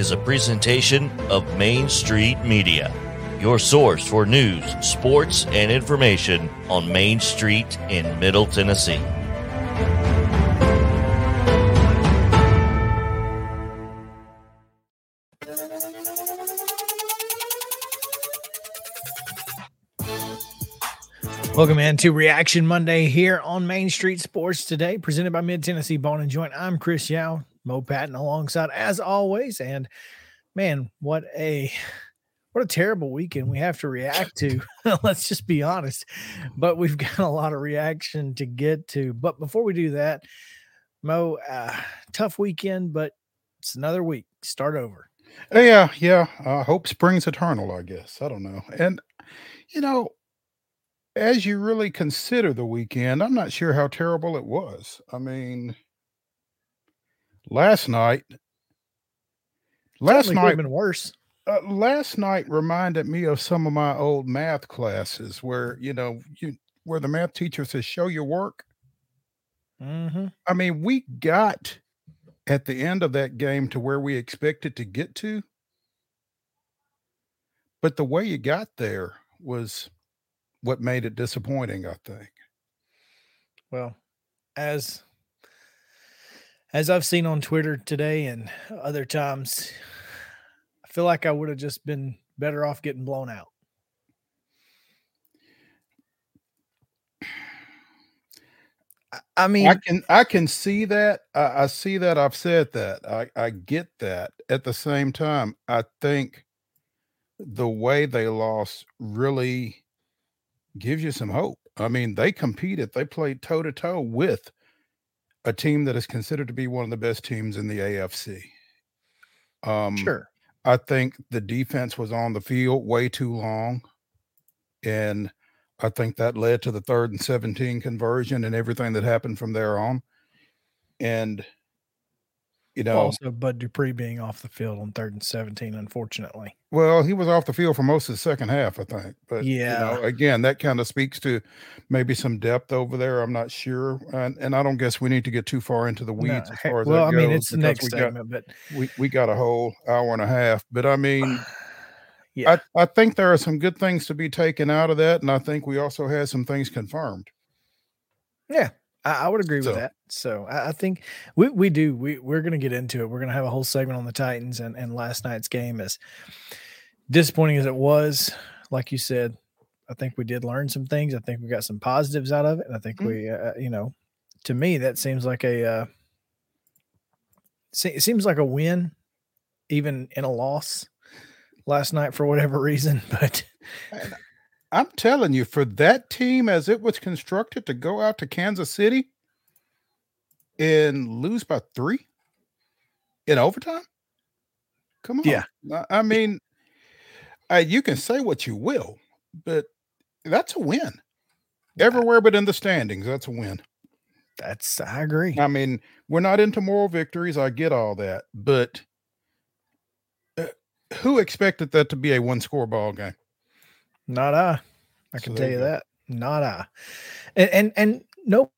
is a presentation of Main Street Media, your source for news, sports, and information on Main Street in Middle Tennessee. Welcome in to Reaction Monday here on Main Street Sports today, presented by Mid-Tennessee Bone and Joint. I'm Chris Yow, Mo Patton alongside as always. And man, what a terrible weekend we have to react to. Let's just be honest, but we've got a lot of reaction to get to. But before we do that, Mo, tough weekend, but it's another week. Start over. Yeah. Hope springs eternal, I guess. I don't know. And, you know, as you really consider the weekend, I'm not sure how terrible it was. I mean, last night would have been worse. Last night reminded me of some of my old math classes where, you know, where the math teacher says, show your work. Mm-hmm. I mean, we got at the end of that game to where we expected to get to, but the way you got there was what made it disappointing, I think. Well, as I've seen on Twitter today and other times, I feel like I would have just been better off getting blown out. I mean, I can see that. I see that. I've said that. I get that. At the same time, I think the way they lost really gives you some hope. I mean, they competed. They played toe-to-toe with a team that is considered to be one of the best teams in the AFC. Sure. I think the defense was on the field way too long, and I think that led to the 3rd and 17 conversion and everything that happened from there on. And, you know, also Bud Dupree being off the field on 3rd and 17, unfortunately. Well, he was off the field for most of the second half, I think. But, yeah, you know, again, that kind of speaks to maybe some depth over there. I'm not sure. And I don't guess we need to get too far into the weeds as far as that goes. Well, I mean, it's the next segment, but we got a whole hour and a half. But, I mean, yeah. I think there are some good things to be taken out of that, and I think we also had some things confirmed. Yeah. I would agree with that. So I think we do. We're going to get into it. We're going to have a whole segment on the Titans and last night's game. As disappointing as it was, like you said, I think we did learn some things. I think we got some positives out of it. And I think we, to me, that seems like it seems like a win, even in a loss last night for whatever reason. But I'm telling you, for that team as it was constructed to go out to Kansas City and lose by 3 in overtime? Come on. Yeah. I mean, you can say what you will, but that's a win. Everywhere but in the standings, that's a win. I agree. I mean, we're not into moral victories. I get all that. But who expected that to be a one-score ball game? Not I. I can tell you that. Not I. And nope.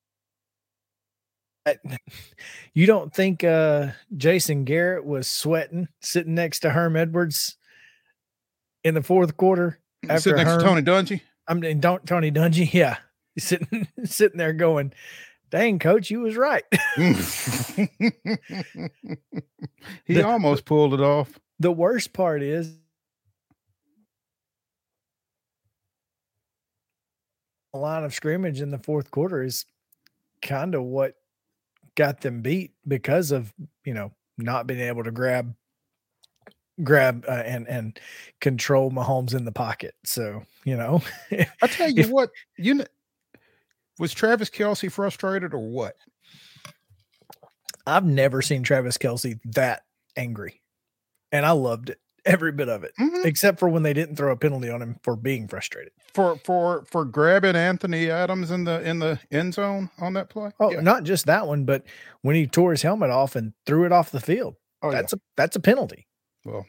You don't think Jason Garrett was sweating sitting next to Herm Edwards in the fourth quarter? Sitting next to Tony Dungy? I mean, Tony Dungy, yeah. He's sitting there going, dang, coach, you was right. He almost pulled it off. The worst part is, line of scrimmage in the fourth quarter is kind of what got them beat because of, you know, not being able to grab and control Mahomes in the pocket. So, you know, I tell you what, you know, was Travis Kelce frustrated or what? I've never seen Travis Kelce that angry, and I loved it. Every bit of it, except for when they didn't throw a penalty on him for being frustrated for grabbing Anthony Adams in the end zone on that play. Oh, yeah. Not just that one, but when he tore his helmet off and threw it off the field. Oh, that's a penalty. Well,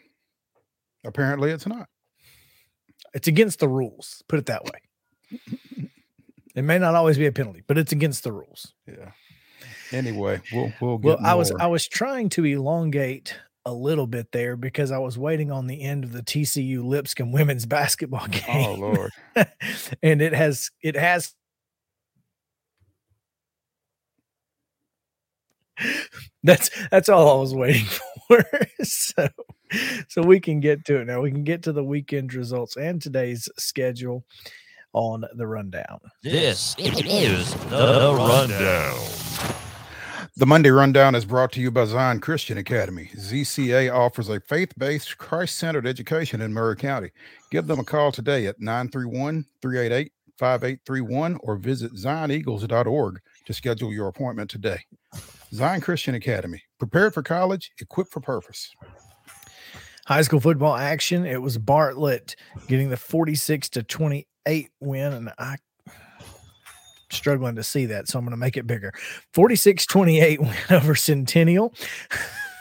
apparently it's not. It's against the rules. Put it that way. It may not always be a penalty, but it's against the rules. Yeah. Anyway, we'll get. Well, I was trying to elongate a little bit there because I was waiting on the end of the TCU Lipscomb women's basketball game. Oh Lord. And it has that's all I was waiting for. So we can get to it now. We can get to the weekend results and today's schedule on the rundown. This is the rundown. The Monday Rundown is brought to you by Zion Christian Academy. ZCA offers a faith-based, Christ-centered education in Murray County. Give them a call today at 931-388-5831 or visit zioneagles.org to schedule your appointment today. Zion Christian Academy. Prepared for college, equipped for purpose. High school football action. It was Bartlett getting the 46-28 win, and I struggling to see that, so I'm going to make it bigger. 46-28 win over Centennial.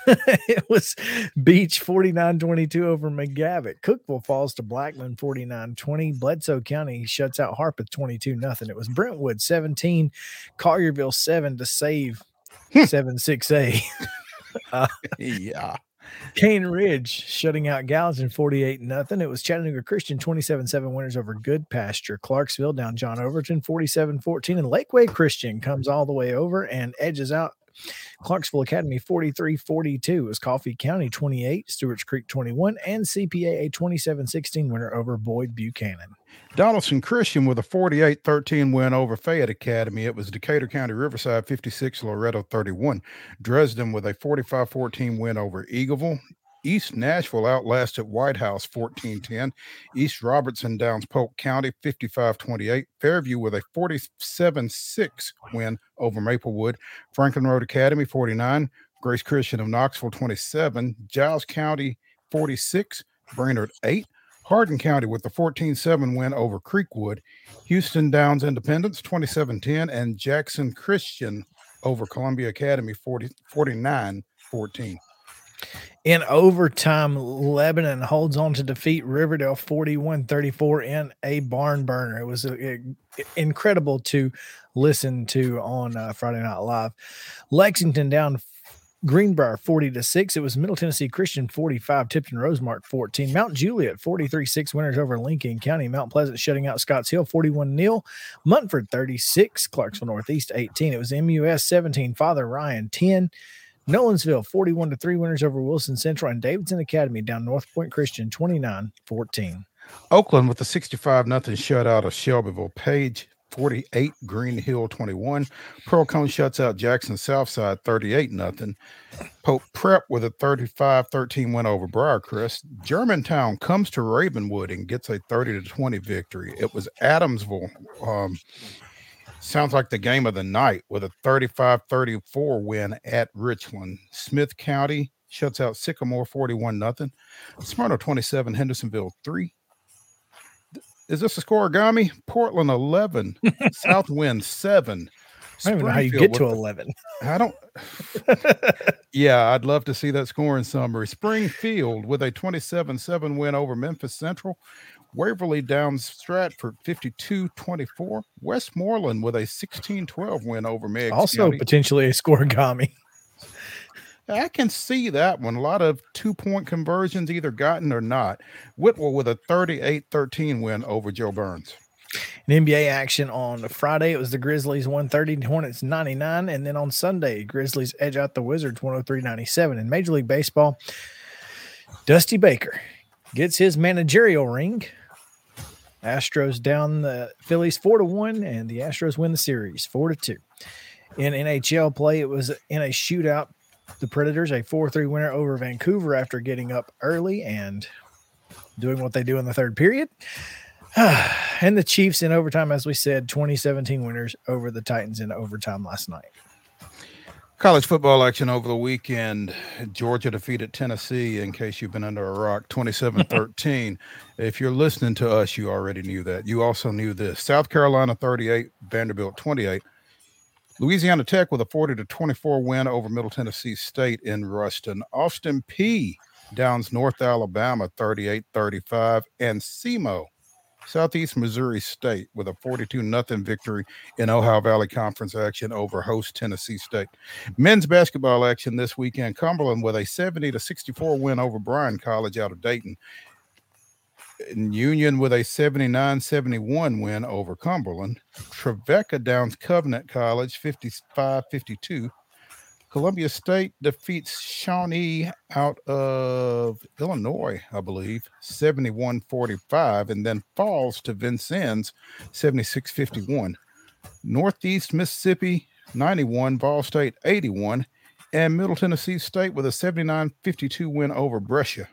It was Beach 49-22 over McGavitt. Cookville falls to Blackman 49-20. Bledsoe County shuts out Harpeth 22-0. It was Brentwood 17, Collierville 7 to save 7-6A. Yeah. Cane Ridge shutting out Gallatin 48-0. It was Chattanooga Christian 27-7 winners over Good Pasture. Clarksville down John Overton 47-14. And Lakeway Christian comes all the way over and edges out Clarksville Academy 43-42. It was Coffee County 28, Stewart's Creek 21, and CPA a 27-16 winner over Boyd Buchanan. Donaldson Christian with a 48-13 win over Fayette Academy. It was Decatur County Riverside 56, Loretto 31. Dresden with a 45-14 win over Eagleville. East Nashville outlasted White House 14-10. East Robertson downs Polk County 55-28. Fairview with a 47-6 win over Maplewood. Franklin Road Academy 49. Grace Christian of Knoxville 27. Giles County 46. Brainerd 8. Hardin County with the 14-7 win over Creekwood. Houston downs Independence 27-10. And Jackson Christian over Columbia Academy 49-14. In overtime, Lebanon holds on to defeat Riverdale 41-34 in a barn burner. It was incredible to listen to on Friday Night Live. Lexington down Greenbrier 40-6. It was Middle Tennessee Christian 45, Tipton Rosemark 14. Mount Juliet 43-6 winners over Lincoln County. Mount Pleasant shutting out Scotts Hill 41-0. Munford 36, Clarksville Northeast 18. It was MUS 17, Father Ryan 10. Nolensville 41-3 winners over Wilson Central, and Davidson Academy down North Point Christian 29-14. Oakland with a 65-0 shutout of Shelbyville Page 48, Green Hill 21. Pearl Cone shuts out Jackson Southside 38-0. Pope Prep with a 35-13 win over Briarcrest. Germantown comes to Ravenwood and gets a 30-20 victory. It was Adamsville. Sounds like the game of the night with a 35-34 win at Richland. Smith County shuts out Sycamore 41-0. Smyrna 27, Hendersonville 3. Is this a scoregami? Portland 11, Southwind 7. I don't even know how you get to 11. I don't. Yeah, I'd love to see that scoring summary. Springfield with a 27-7 win over Memphis Central. Waverly downs Stratford 52-24. Westmoreland with a 16-12 win over Meigs. Also County. Potentially a scoregami. I can see that one. A lot of two-point conversions either gotten or not. Whitwell with a 38-13 win over Joe Burns. In NBA action on Friday, it was the Grizzlies 130, Hornets 99. And then on Sunday, Grizzlies edge out the Wizards 103-97. In Major League Baseball, Dusty Baker gets his managerial ring. Astros down the Phillies 4-1, and the Astros win the series 4-2. In NHL play, it was in a shootout. The Predators, a 4-3 winner over Vancouver after getting up early and doing what they do in the third period. And the Chiefs in overtime, as we said, 20-17 winners over the Titans in overtime last night. College football action over the weekend. Georgia defeated Tennessee, in case you've been under a rock, 27-13. If you're listening to us, you already knew that. You also knew this. South Carolina 38, Vanderbilt 28. Louisiana Tech with a 40-24 win over Middle Tennessee State in Ruston. Austin P downs North Alabama 38-35. And SEMO Southeast Missouri State with a 42-0 victory in Ohio Valley Conference action over host Tennessee State. Men's basketball action this weekend. Cumberland with a 70-64 win over Bryan College out of Dayton. And Union with a 79-71 win over Cumberland. Trevecca downs Covenant College 55-52. Columbia State defeats Shawnee out of Illinois, I believe, 71-45, and then falls to Vincennes, 76-51. Northeast Mississippi, 91, Ball State, 81, and Middle Tennessee State with a 79-52 win over Brescia.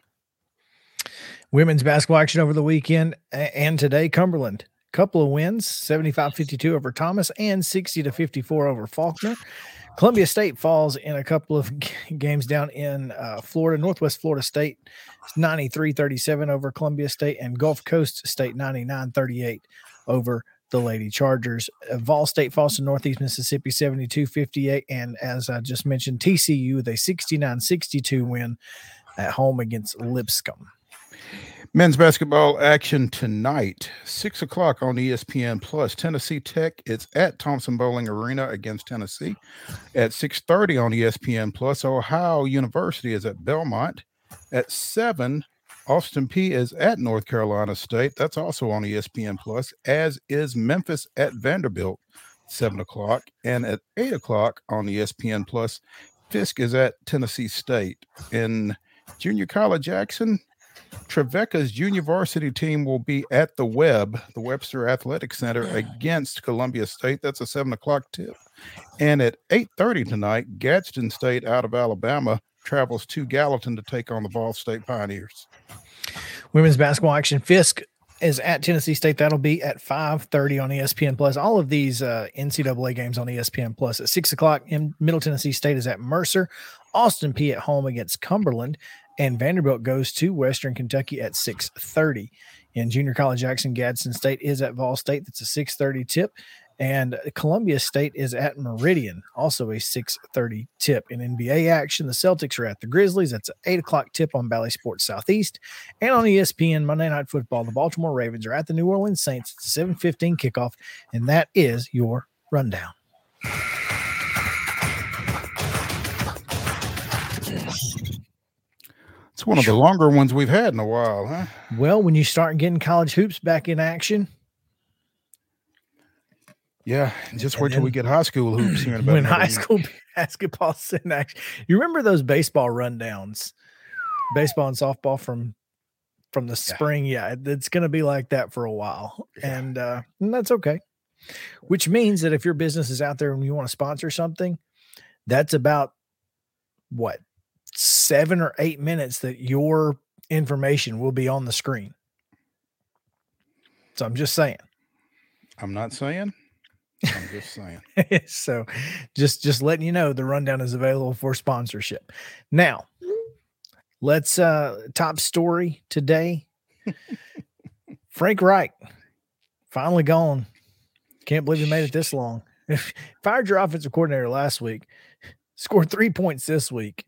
Women's basketball action over the weekend and today, Cumberland. Couple of wins, 75-52 over Thomas and 60-54 over Faulkner. Columbia State falls in a couple of games down in Florida. Northwest Florida State, 93-37 over Columbia State, and Gulf Coast State, 99-38 over the Lady Chargers. Vol State falls to Northeast Mississippi, 72-58. And as I just mentioned, TCU with a 69-62 win at home against Lipscomb. Men's basketball action tonight, 6 o'clock on ESPN+. Tennessee Tech, it's at Thompson Bowling Arena against Tennessee. At 6:30 on ESPN+, Ohio University is at Belmont. At 7, Austin Peay is at North Carolina State. That's also on ESPN+, as is Memphis at Vanderbilt, 7 o'clock. And at 8 o'clock on ESPN+, Fisk is at Tennessee State. In junior college action, Trevecca's junior varsity team will be at the Webb, the Webster Athletic Center, against Columbia State. That's a 7 o'clock tip. And at 8:30 tonight, Gadsden State out of Alabama travels to Gallatin to take on the Ball State Pioneers. Women's basketball action, Fisk is at Tennessee State. That'll be at 5:30 on ESPN+. All of these NCAA games on ESPN+. At 6 o'clock, Middle Tennessee State is at Mercer. Austin Peay at home against Cumberland. And Vanderbilt goes to Western Kentucky at 6:30. In junior college action, Gadsden State is at Vol State. That's a 6:30 tip. And Columbia State is at Meridian, also a 6:30 tip. In NBA action, the Celtics are at the Grizzlies. That's an 8 o'clock tip on Bally Sports Southeast. And on ESPN, Monday Night Football, the Baltimore Ravens are at the New Orleans Saints. It's a 7:15 kickoff. And that is your rundown. It's one of the longer ones we've had in a while, huh? Well, when you start getting college hoops back in action. Yeah, just wait till we get high school hoops here in about when high school basketball's in action. You remember those baseball rundowns, baseball and softball from the spring? Yeah, it's going to be like that for a while, and that's okay. Which means that if your business is out there and you want to sponsor something, that's about what? 7 or 8 minutes that your information will be on the screen. So I'm just saying. I'm not saying. I'm just saying. So just letting you know the rundown is available for sponsorship. Now, let's top story today. Frank Reich, finally gone. Can't believe he made it this long. Fired your offensive coordinator last week. Scored 3 points this week.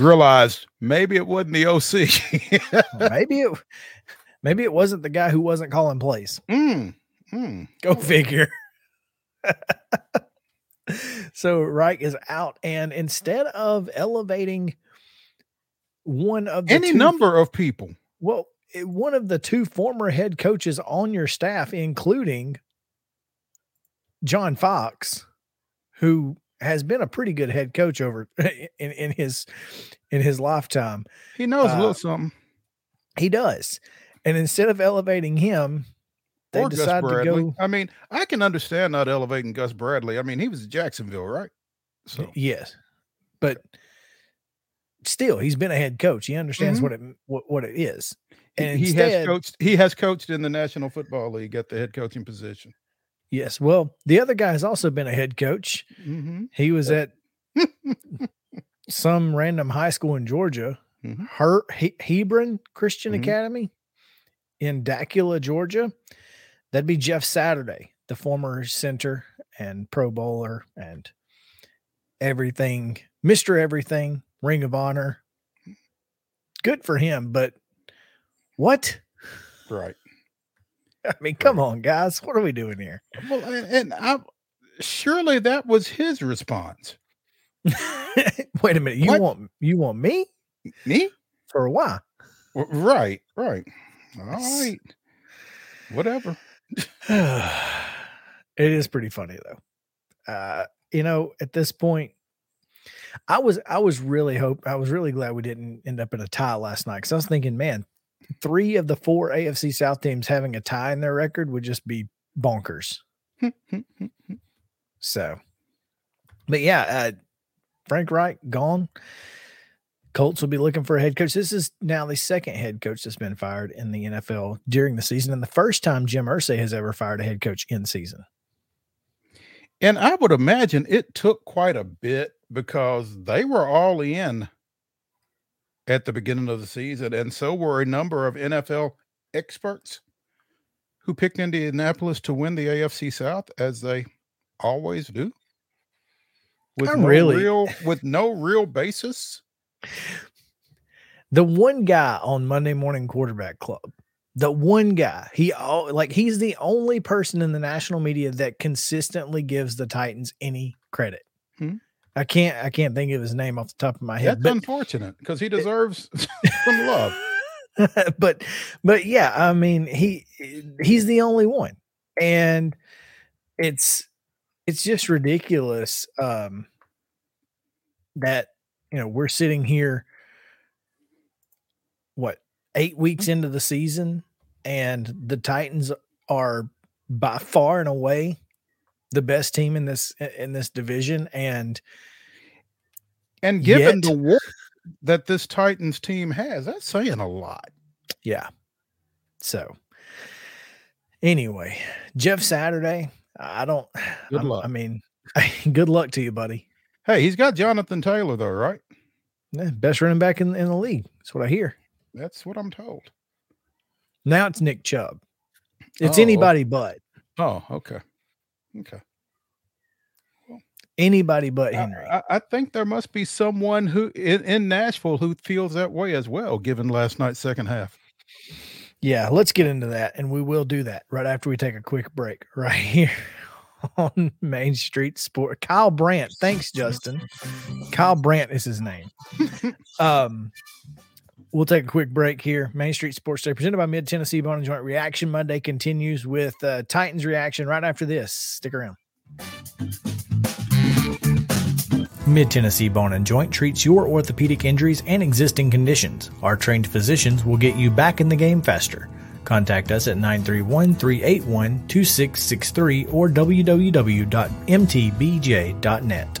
Realized maybe it wasn't the OC. maybe it wasn't the guy who wasn't calling plays. Go figure. So Reich is out, and instead of elevating one of the one of the 2 former head coaches on your staff, including John Fox, who has been a pretty good head coach over in his lifetime. He knows a little something. He does. And instead of elevating him, they decided to go. I mean, I can understand not elevating Gus Bradley. I mean, he was at Jacksonville, right? So yes, but still, he's been a head coach. He understands what it is. And instead, he has coached in the National Football League at the head coaching position. Yes. Well, the other guy has also been a head coach. Mm-hmm. He was at some random high school in Georgia, Hebron Christian Academy in Dacula, Georgia. That'd be Jeff Saturday, the former center and Pro Bowler and everything, Mr. Everything, Ring of Honor. Good for him, but what? Right. I mean, come on, guys. What are we doing here? Well, and I surely that was his response. Wait a minute. You want me? Me? For why? Right. Right. All right. Whatever. It is pretty funny though. You know, at this point, I was really glad we didn't end up in a tie last night, because I was thinking, man, 3 of the 4 AFC South teams having a tie in their record would just be bonkers. So, but yeah, Frank Reich gone. Colts will be looking for a head coach. This is now the second head coach that's been fired in the NFL during the season, and the first time Jim Irsay has ever fired a head coach in season. And I would imagine it took quite a bit, because they were all in at the beginning of the season, and so were a number of NFL experts who picked Indianapolis to win the AFC South, as they always do, with no real basis. The one guy on Monday Morning Quarterback Club, the one guy, he's the only person in the national media that consistently gives the Titans any credit. I can't think of his name off the top of my head. That's unfortunate, because he deserves some love. But yeah, I mean, he's the only one, and it's just ridiculous that, you know, we're sitting here, what, 8 weeks into the season, and the Titans are by far and away the best team in this division, and given the work that this Titans team has, that's saying a lot. Yeah. So anyway, Jeff Saturday, good luck to you, buddy. Hey, he's got Jonathan Taylor though, right? Yeah, best running back in the league. That's what I hear. That's what I'm told. Now it's Nick Chubb. It's anybody but. Oh, okay. Okay. Well, anybody but Henry. I think there must be someone who in Nashville who feels that way as well, given last night's second half. Yeah, let's get into that, and we will do that right after we take a quick break right here on Main Street Sport. Kyle Brandt. Thanks, Justin. Kyle Brandt is his name. We'll take a quick break here. Main Street Sports Day presented by Mid-Tennessee Bone and Joint. Reaction Monday continues with Titans reaction right after this. Stick around. Mid-Tennessee Bone and Joint treats your orthopedic injuries and existing conditions. Our trained physicians will get you back in the game faster. Contact us at 931-381-2663 or www.mtbj.net.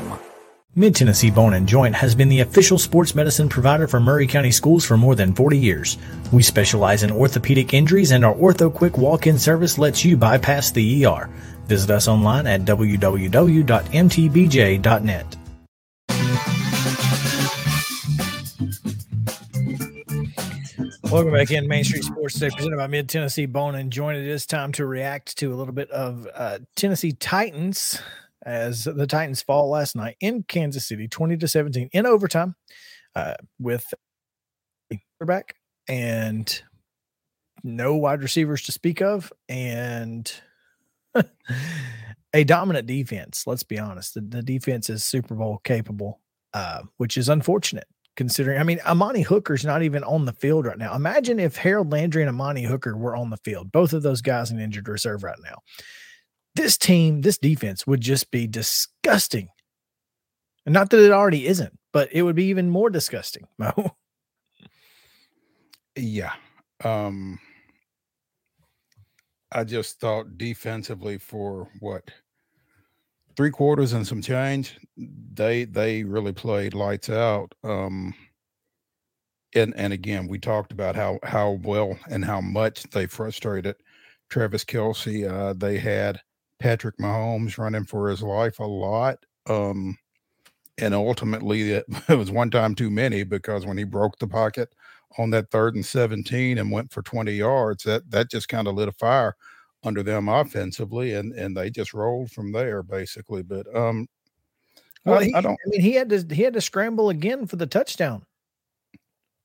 Mid-Tennessee Bone and Joint has been the official sports medicine provider for Maury County schools for more than 40 years. We specialize in orthopedic injuries, and our Ortho Quick walk-in service lets you bypass the ER. Visit us online at www.mtbj.net. Welcome back in Main Street Sports Today, presented by Mid-Tennessee Bone and Joint. It is time to react to a little bit of Tennessee Titans, as the Titans fall last night in Kansas City, 20-17 in overtime, with quarterback and no wide receivers to speak of, and a dominant defense. Let's be honest. The defense is Super Bowl capable, which is unfortunate. Considering, I mean, Amani Hooker's not even on the field right now. Imagine if Harold Landry and Amani Hooker were on the field, both of those guys in injured reserve right now. This team, this defense would just be disgusting. And not that it already isn't, but it would be even more disgusting, Mo. Yeah. I just thought defensively for what, 3 quarters and some change, they really played lights out. And again, we talked about how well and how much they frustrated Travis Kelce. They had Patrick Mahomes running for his life a lot. And ultimately, it was one time too many, because when he broke the pocket on that 3rd and 17 and went for 20 yards, that just kind of lit a fire under them offensively, and they just rolled from there basically. But he had to scramble again for the touchdown.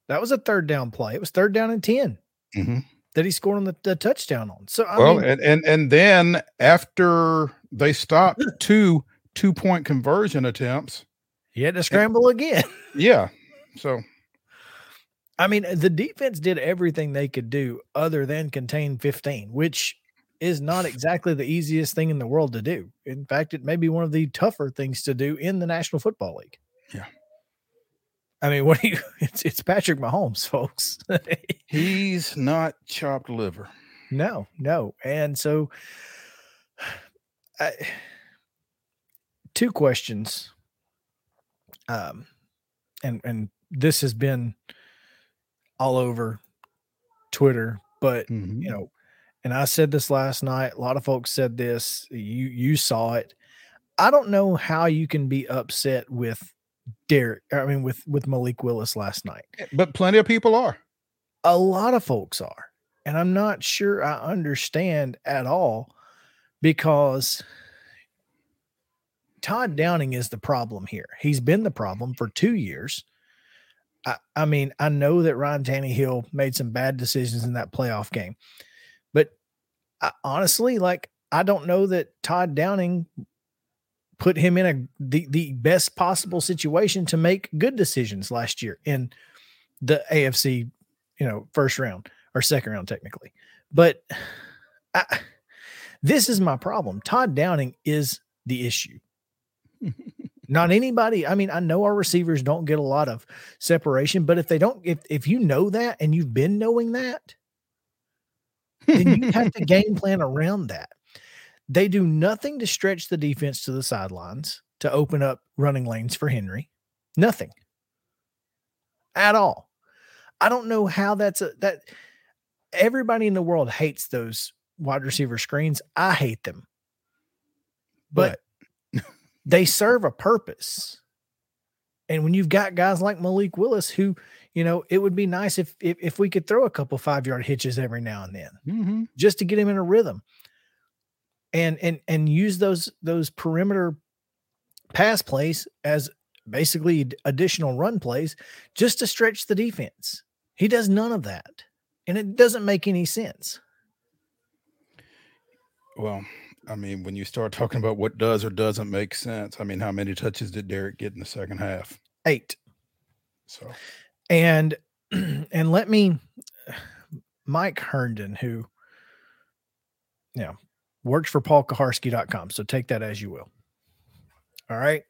That was a third down play. It was 3rd down and 10 mm-hmm. that he scored on the touchdown on. So and then after they stopped two-point conversion attempts, he had to scramble again. Yeah. So I mean, the defense did everything they could do other than contain 15, which is not exactly the easiest thing in the world to do. In fact, it may be one of the tougher things to do in the National Football League. Yeah. I mean, it's Patrick Mahomes, folks. He's not chopped liver. No. And so 2 questions. And this has been all over Twitter, but mm-hmm. you know, and I said this last night, a lot of folks said this, you saw it. I don't know how you can be upset with with Malik Willis last night. But plenty of people are. A lot of folks are. And I'm not sure I understand at all, because Todd Downing is the problem here. He's been the problem for 2 years. I mean, I know that Ryan Tannehill made some bad decisions in that playoff game, but I, honestly, I don't know that Todd Downing put him in the best possible situation to make good decisions last year in the AFC, first round or second round technically. But this is my problem. Todd Downing is the issue. Not anybody. I mean, I know our receivers don't get a lot of separation, but if they don't, if you know that and you've been knowing that, then you have to game plan around that. They do nothing to stretch the defense to the sidelines to open up running lanes for Henry. Nothing at all. I don't know how that everybody in the world hates those wide receiver screens. I hate them, but they serve a purpose. And when you've got guys like Malik Willis, who, it would be nice if we could throw a couple 5-yard hitches every now and then mm-hmm. just to get him in a rhythm and use those perimeter pass plays as basically additional run plays just to stretch the defense. He does none of that. And it doesn't make any sense. Well, I mean, when you start talking about what does or doesn't make sense, I mean, how many touches did Derrick get in the second half? 8. So, and let me, Mike Herndon, who, works for paulkaharski.com. So take that as you will. All right.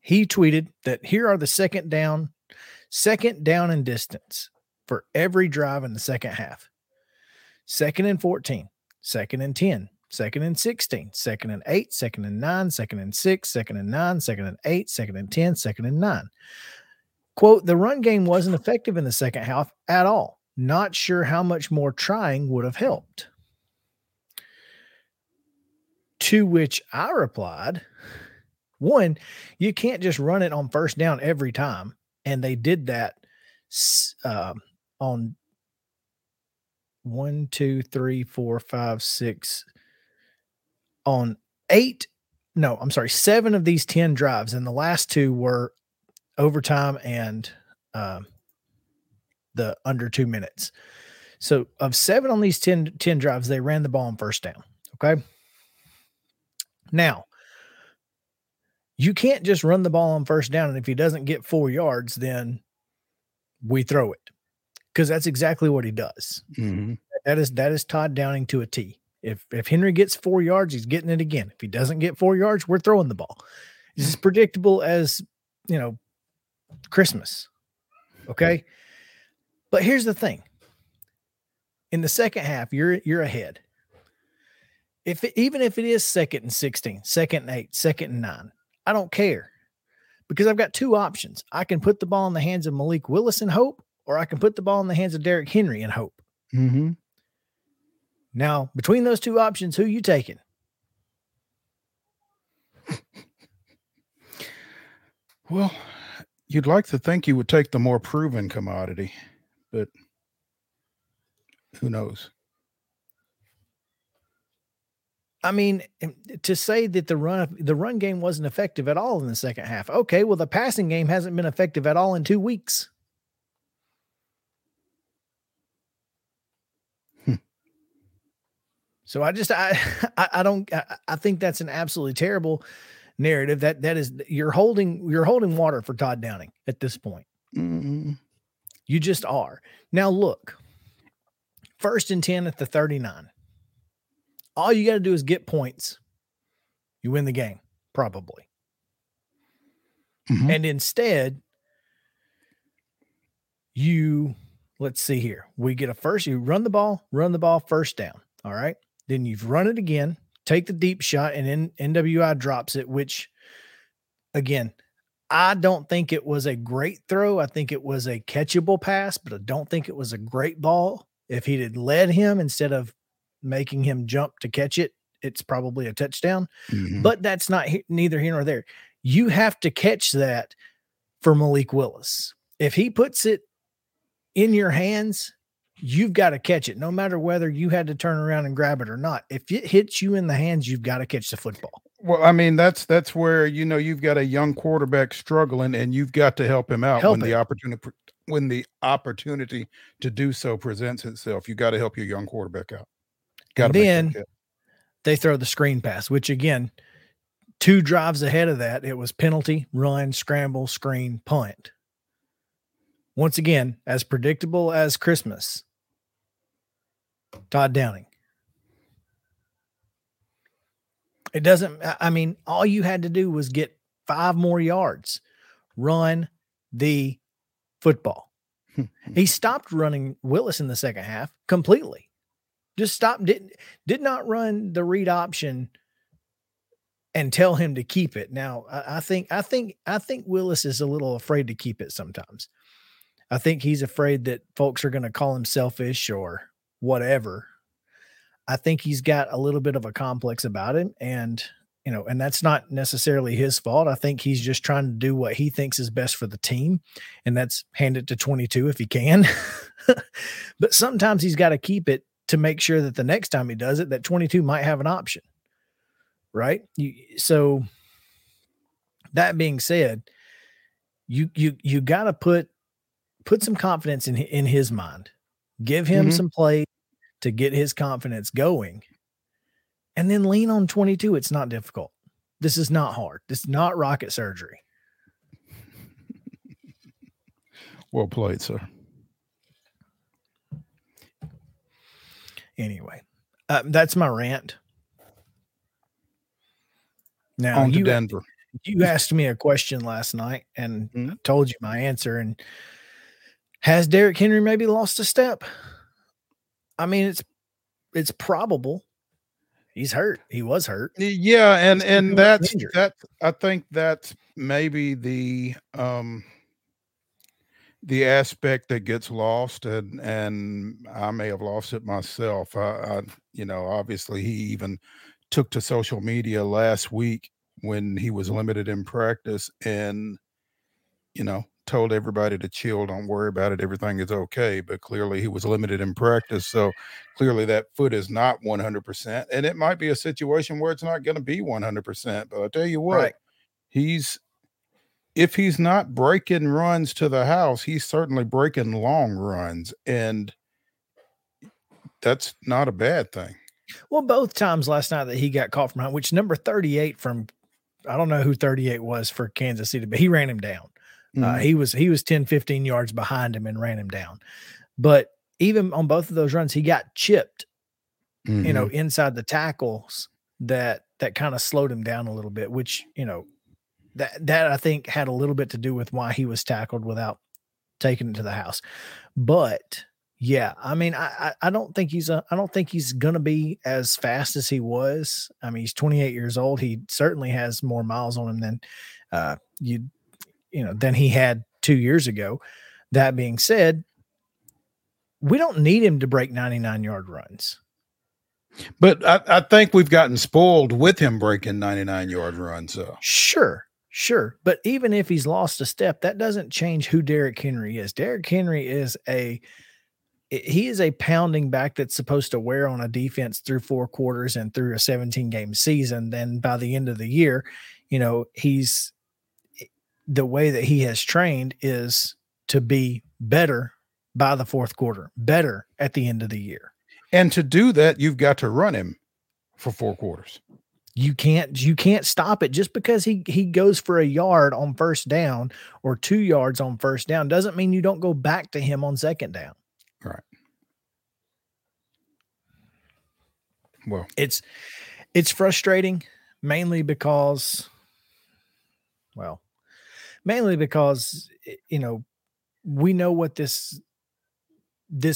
He tweeted that here are the second down and distance for every drive in the second half. 2nd and 14, 2nd and 10. 2nd and 16, 2nd and 8, 2nd and 9, 2nd and 6, 2nd and 9, 2nd and 8, 2nd and 10, 2nd and 9. Quote, the run game wasn't effective in the second half at all. Not sure how much more trying would have helped. To which I replied, one, you can't just run it on first down every time. And they did that on 1, 2, 3, 4, 5, 6 on 7 of these 10 drives. And the last two were overtime and the under 2 minutes. So of 7 on these 10 drives, they ran the ball on first down. Okay. Now, you can't just run the ball on first down, and if he doesn't get 4 yards, then we throw it, because that's exactly what he does. Mm-hmm. That is Todd Downing to a T. If Henry gets 4 yards, he's getting it again. If he doesn't get 4 yards, we're throwing the ball. It's as predictable as, you know, Christmas. Okay, but here's the thing: in the second half, you're ahead. Even if it is 2nd and 16, 2nd and 8, 2nd and 9, I don't care, because I've got two options. I can put the ball in the hands of Malik Willis and hope, or I can put the ball in the hands of Derrick Henry and hope. Mm-hmm. Now, between those two options, who you taking? Well, you'd like to think you would take the more proven commodity, but who knows? I mean, to say that the run game wasn't effective at all in the second half. Okay, well, the passing game hasn't been effective at all in 2 weeks. So I think that's an absolutely terrible narrative. That is you're holding water for Todd Downing at this point. Mm-hmm. You just are. Now look, 1st and 10 at the 39. All you got to do is get points. You win the game, probably. Mm-hmm. And instead, let's see here. We get a first, you run the ball first down. All right. Then you've run it again, take the deep shot, and then NWI drops it, which, again, I don't think it was a great throw. I think it was a catchable pass, but I don't think it was a great ball. If he had led him instead of making him jump to catch it, it's probably a touchdown. Mm-hmm. But that's not neither here nor there. You have to catch that for Malik Willis. If he puts it in your hands, you've got to catch it, no matter whether you had to turn around and grab it or not. If it hits you in the hands, you've got to catch the football. Well, I mean, that's where, you know, you've got a young quarterback struggling, and you've got to help him out when the opportunity to do so presents itself. You got to help your young quarterback out. And then they throw the screen pass, which, again, two drives ahead of that, it was penalty, run, scramble, screen, punt. Once again, as predictable as Christmas, Todd Downing. It doesn't, I mean, all you had to do was get 5 more yards, run the football. He stopped running Willis in the second half completely. Just stop, did not run the read option and tell him to keep it. Now, I think Willis is a little afraid to keep it sometimes. I think he's afraid that folks are going to call him selfish or whatever. I think he's got a little bit of a complex about him, and, you know, and that's not necessarily his fault. I think he's just trying to do what he thinks is best for the team, and that's hand it to 22 if he can. But sometimes he's got to keep it to make sure that the next time he does it, that 22 might have an option, right? So that being said, you got to put some confidence in his mind, give him mm-hmm. some play to get his confidence going, and then lean on 22. It's not difficult. This is not hard. This is not rocket surgery. Well played, sir. Anyway, that's my rant. Now, on to Denver. You asked me a question last night, and mm-hmm. I told you my answer. And has Derrick Henry maybe lost a step? I mean, it's probable. He's hurt. He was hurt. Yeah, and that's I think that's maybe the aspect that gets lost, and I may have lost it myself. I, you know, obviously he even took to social media last week when he was limited in practice and, you know, told everybody to chill, don't worry about it, everything is okay. But clearly he was limited in practice, so clearly that foot is not 100%, and it might be a situation where it's not going to be 100%. But I'll tell you what, right, if he's not breaking runs to the house, he's certainly breaking long runs, and that's not a bad thing. Well, both times last night that he got caught from behind, which number 38 from, I don't know who 38 was for Kansas City, but he ran him down. Mm-hmm. He was 10, 15 yards behind him and ran him down. But even on both of those runs, he got chipped, mm-hmm, you know, inside the tackles that kind of slowed him down a little bit, which, you know, that I think had a little bit to do with why he was tackled without taking it to the house. But yeah, I mean, I don't think he's gonna be as fast as he was. I mean, he's 28 years old. He certainly has more miles on him than he had 2 years ago. That being said, we don't need him to break 99-yard runs. But I think we've gotten spoiled with him breaking 99-yard runs. So. Sure. But even if he's lost a step, that doesn't change who Derrick Henry is. Derrick Henry is a pounding back that's supposed to wear on a defense through four quarters and through a 17-game season. Then by the end of the year, you know, he's the way that he has trained is to be better by the fourth quarter, better at the end of the year. And to do that, you've got to run him for four quarters. You can't stop it. Just because he goes for a yard on first down or 2 yards on first down doesn't mean you don't go back to him on second down. Right. Well, it's frustrating mainly because, you know, we know what this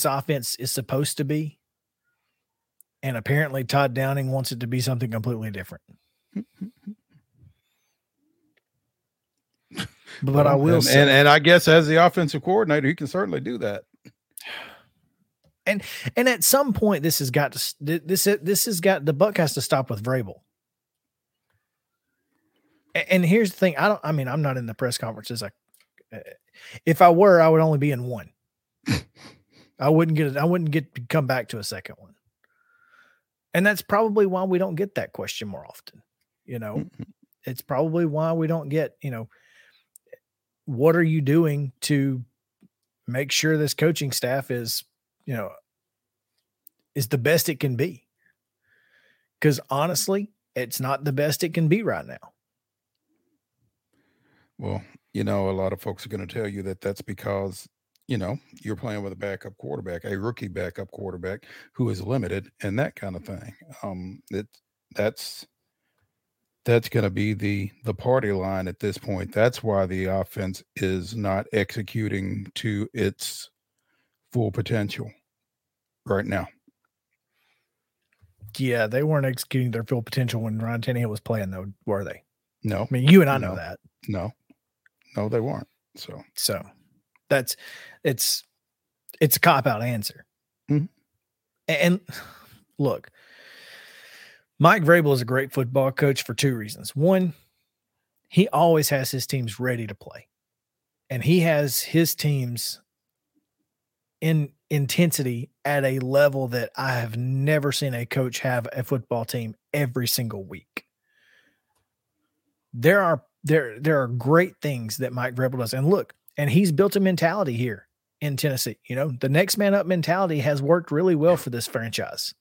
offense is supposed to be. And apparently Todd Downing wants it to be something completely different. But I will say, and I guess as the offensive coordinator, he can certainly do that. And at some point, the buck has to stop with Vrabel. And here's the thing: I'm not in the press conferences. If I were, I would only be in one. I wouldn't get to come back to a second one. And that's probably why we don't get that question more often. You know, mm-hmm, it's probably why we don't get, you know, what are you doing to make sure this coaching staff is, you know, is the best it can be? Because honestly, it's not the best it can be right now. Well, you know, a lot of folks are going to tell you that that's because, you know, you're playing with a backup quarterback, a rookie backup quarterback who is limited and that kind of thing. That's going to be the party line at this point. That's why the offense is not executing to its full potential right now. Yeah, they weren't executing their full potential when Ryan Tannehill was playing, though, were they? No. I mean, you and I know that. No, they weren't. So it's a cop-out answer. Mm-hmm. And look, Mike Vrabel is a great football coach for two reasons. One, he always has his teams ready to play, and he has his teams in intensity at a level that I have never seen a coach have a football team every single week. There are great things that Mike Vrabel does. And look, and he's built a mentality here in Tennessee. You know, the next man up mentality has worked really well for this franchise.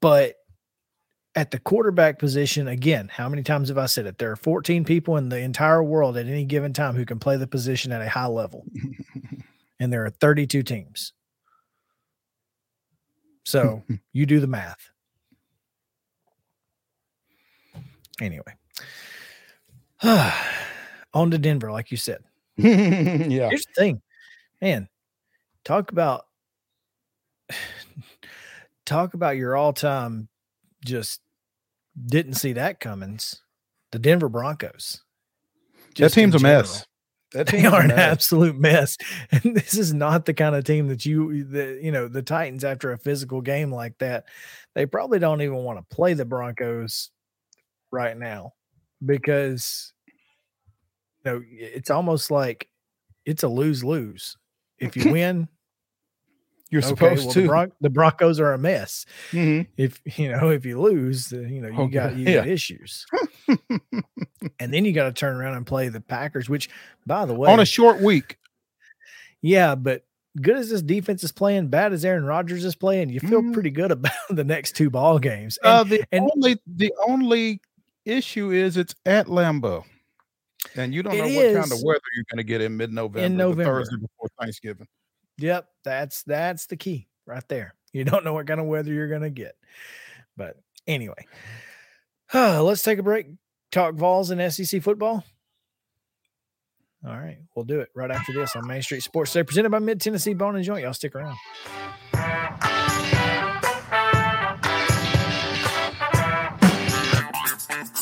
But at the quarterback position, again, how many times have I said it? There are 14 people in the entire world at any given time who can play the position at a high level. And there are 32 teams. So you do the math. Anyway, on to Denver, like you said. Yeah. Here's the thing, man. Talk about your all-time, just didn't see that Clemens, the Denver Broncos. That team's a mess. That they are an absolute mess. And this is not the kind of team that the Titans, after a physical game like that, they probably don't even want to play the Broncos right now, because it's almost like it's a lose-lose. If you win, you're supposed to. The Broncos are a mess. Mm-hmm. If you lose, you got issues. And then you got to turn around and play the Packers, which, by the way, on a short week. Yeah, but good as this defense is playing, bad as Aaron Rodgers is playing, you feel pretty good about the next two ball games. The only issue is it's at Lambeau, and you don't know what kind of weather you're going to get in mid-November, the Thursday before Thanksgiving. Yep, that's the key right there. You don't know what kind of weather you're going to get. But anyway, let's take a break. Talk Vols and SEC football. All right, we'll do it right after this on Main Street Sports Today, presented by Mid-Tennessee Bone and Joint. Y'all stick around.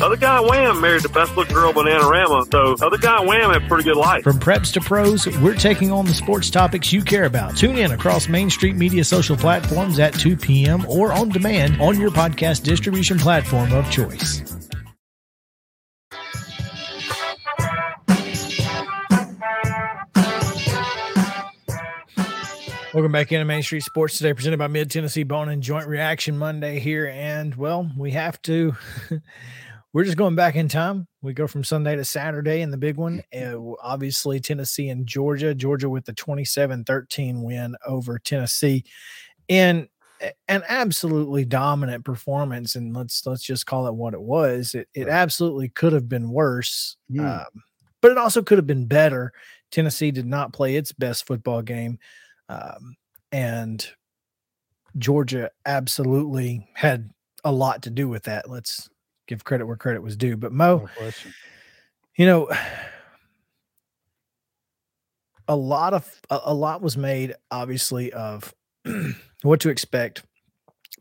Other guy Wham married the best looking girl Bananarama, so other guy Wham had a pretty good life. From preps to pros, we're taking on the sports topics you care about. Tune in across Main Street Media social platforms at 2 p.m. or on demand on your podcast distribution platform of choice. Welcome back into Main Street Sports Today, presented by Mid-Tennessee Bone and Joint. Reaction Monday here. And, well, we have to – we're just going back in time. We go from Sunday to Saturday in the big one. Obviously, Tennessee and Georgia. Georgia with the 27-13 win over Tennessee in an absolutely dominant performance. And let's just call it what it was. It absolutely could have been worse, but it also could have been better. Tennessee did not play its best football game. And Georgia absolutely had a lot to do with that. Let's give credit where credit was due. But Mo, a lot was made, obviously, of what to expect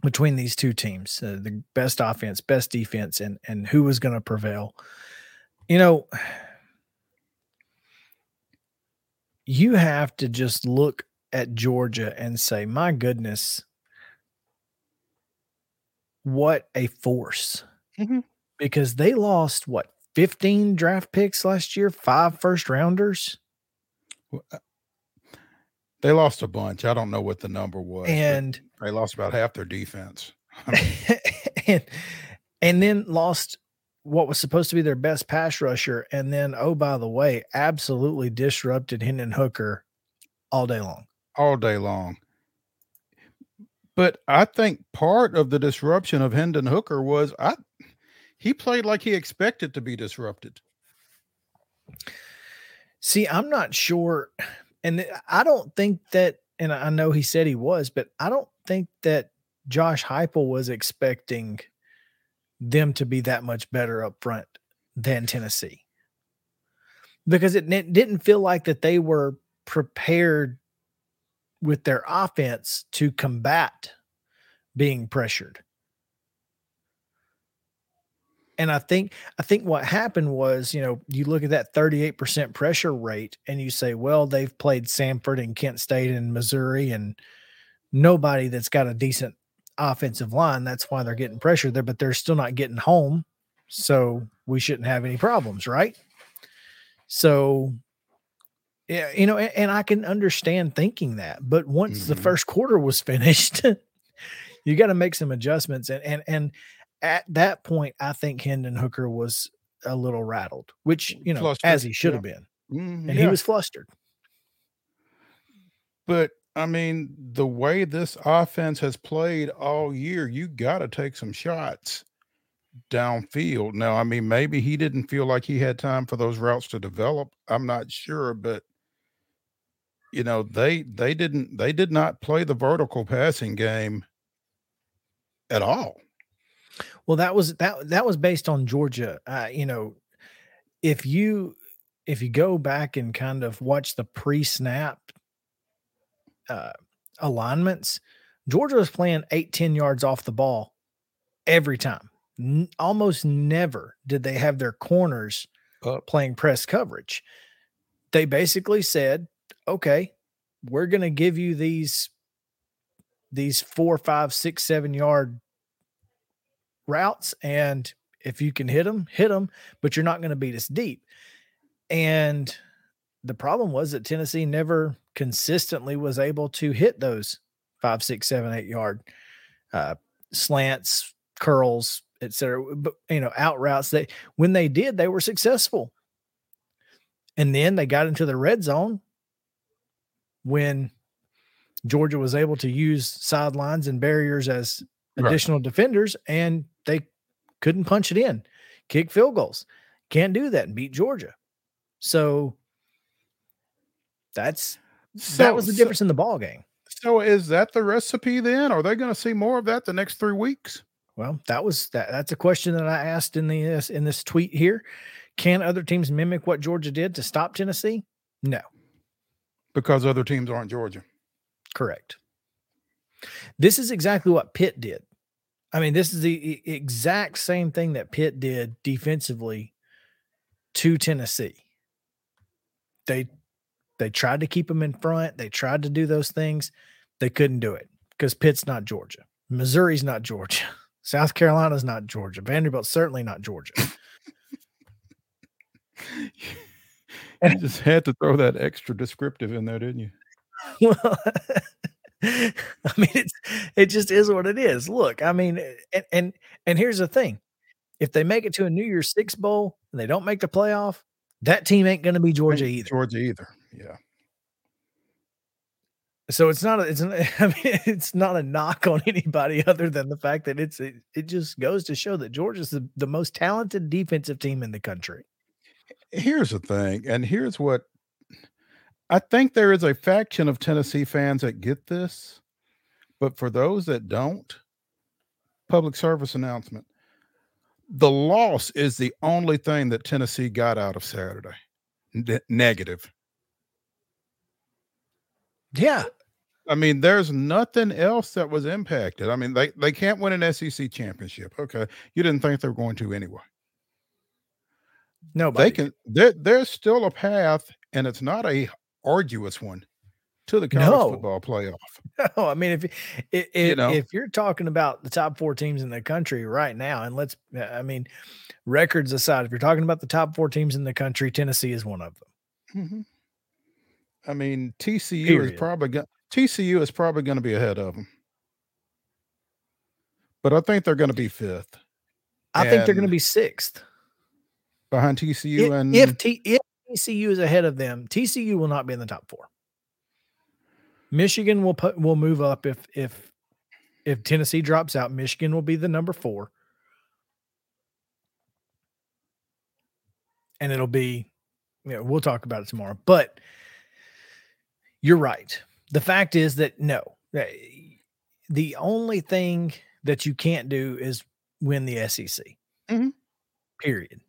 between these two teams, the best offense, best defense, and who was going to prevail. You have to just look at Georgia and say, my goodness, what a force. Mm-hmm. Because they lost, 15 draft picks last year, 5 first-rounders? They lost a bunch. I don't know what the number was. And they lost about half their defense. and then lost what was supposed to be their best pass rusher. And then, oh, by the way, absolutely disrupted Hendon Hooker all day long. But I think part of the disruption of Hendon Hooker was he played like he expected to be disrupted. See, I'm not sure. And I don't think that, and I know he said he was, but I don't think that Josh Heupel was expecting them to be that much better up front than Tennessee. Because it didn't feel like that they were prepared with their offense to combat being pressured. And I think what happened was, you look at that 38% pressure rate and you say, well, they've played Samford and Kent State and Missouri and nobody that's got a decent offensive line. That's why they're getting pressure there, but they're still not getting home. So we shouldn't have any problems. Right. So, yeah, and I can understand thinking that, but once the first quarter was finished, you got to make some adjustments. And at that point, I think Hendon Hooker was a little rattled, which, you know, flustered, as he should have been. Mm-hmm, and he was flustered. But I mean, the way this offense has played all year, you got to take some shots downfield. Now, I mean, maybe he didn't feel like he had time for those routes to develop. I'm not sure, but you know, they did not play the vertical passing game at all. Well, that was based on Georgia. You know, if you go back and kind of watch the pre-snap alignments, Georgia was playing 8-10 yards off the ball every time. Almost never did they have their corners playing press coverage. They basically said, okay, we're going to give you these 4, 5, 6, 7 yard routes. And if you can hit them, but you're not going to beat us deep. And the problem was that Tennessee never consistently was able to hit those 5, 6, 7, 8 yard slants, curls, etc. But, you know, out routes, that when they did, they were successful. And then they got into the red zone when Georgia was able to use sidelines and barriers as additional defenders, and they couldn't punch it in, kick field goals. Can't do that and beat Georgia. So that was the difference in the ball game. So is that the recipe then? Are they going to see more of that the next 3 weeks? Well, that's a question that I asked in this tweet here. Can other teams mimic what Georgia did to stop Tennessee? No. Because other teams aren't Georgia. Correct. This is exactly what Pitt did. I mean, this is the exact same thing that Pitt did defensively to Tennessee. They tried to keep them in front. They tried to do those things. They couldn't do it because Pitt's not Georgia. Missouri's not Georgia. South Carolina's not Georgia. Vanderbilt's certainly not Georgia. You just had to throw that extra descriptive in there, didn't you? Well, I mean, it just is what it is. Look, I mean, and here's the thing. If they make it to a New Year's Six bowl and they don't make the playoff, that team ain't going to be Georgia either. Yeah. So it's not a knock on anybody other than the fact that it just goes to show that Georgia's the most talented defensive team in the country. Here's the thing, and here's what I think, there is a faction of Tennessee fans that get this, but for those that don't, public service announcement. The loss is the only thing that Tennessee got out of Saturday. Negative. Yeah. I mean, there's nothing else that was impacted. I mean, they can't win an SEC championship. Okay. You didn't think they were going to anyway. Nobody. There's still a path, and it's not a arduous one to the college football playoff. No, I mean, if you're talking about the top four teams in the country right now, and records aside, if you're talking about the top four teams in the country, Tennessee is one of them. Mm-hmm. I mean, TCU is probably going to be ahead of them, but I think they're going to be fifth. I think they're going to be sixth behind TCU. If TCU is ahead of them, TCU will not be in the top four. Michigan will move up if Tennessee drops out. Michigan will be the number 4, and it'll be, you know, we'll talk about it tomorrow. But you're right. The fact is that the only thing that you can't do is win the SEC. Mm-hmm. Period.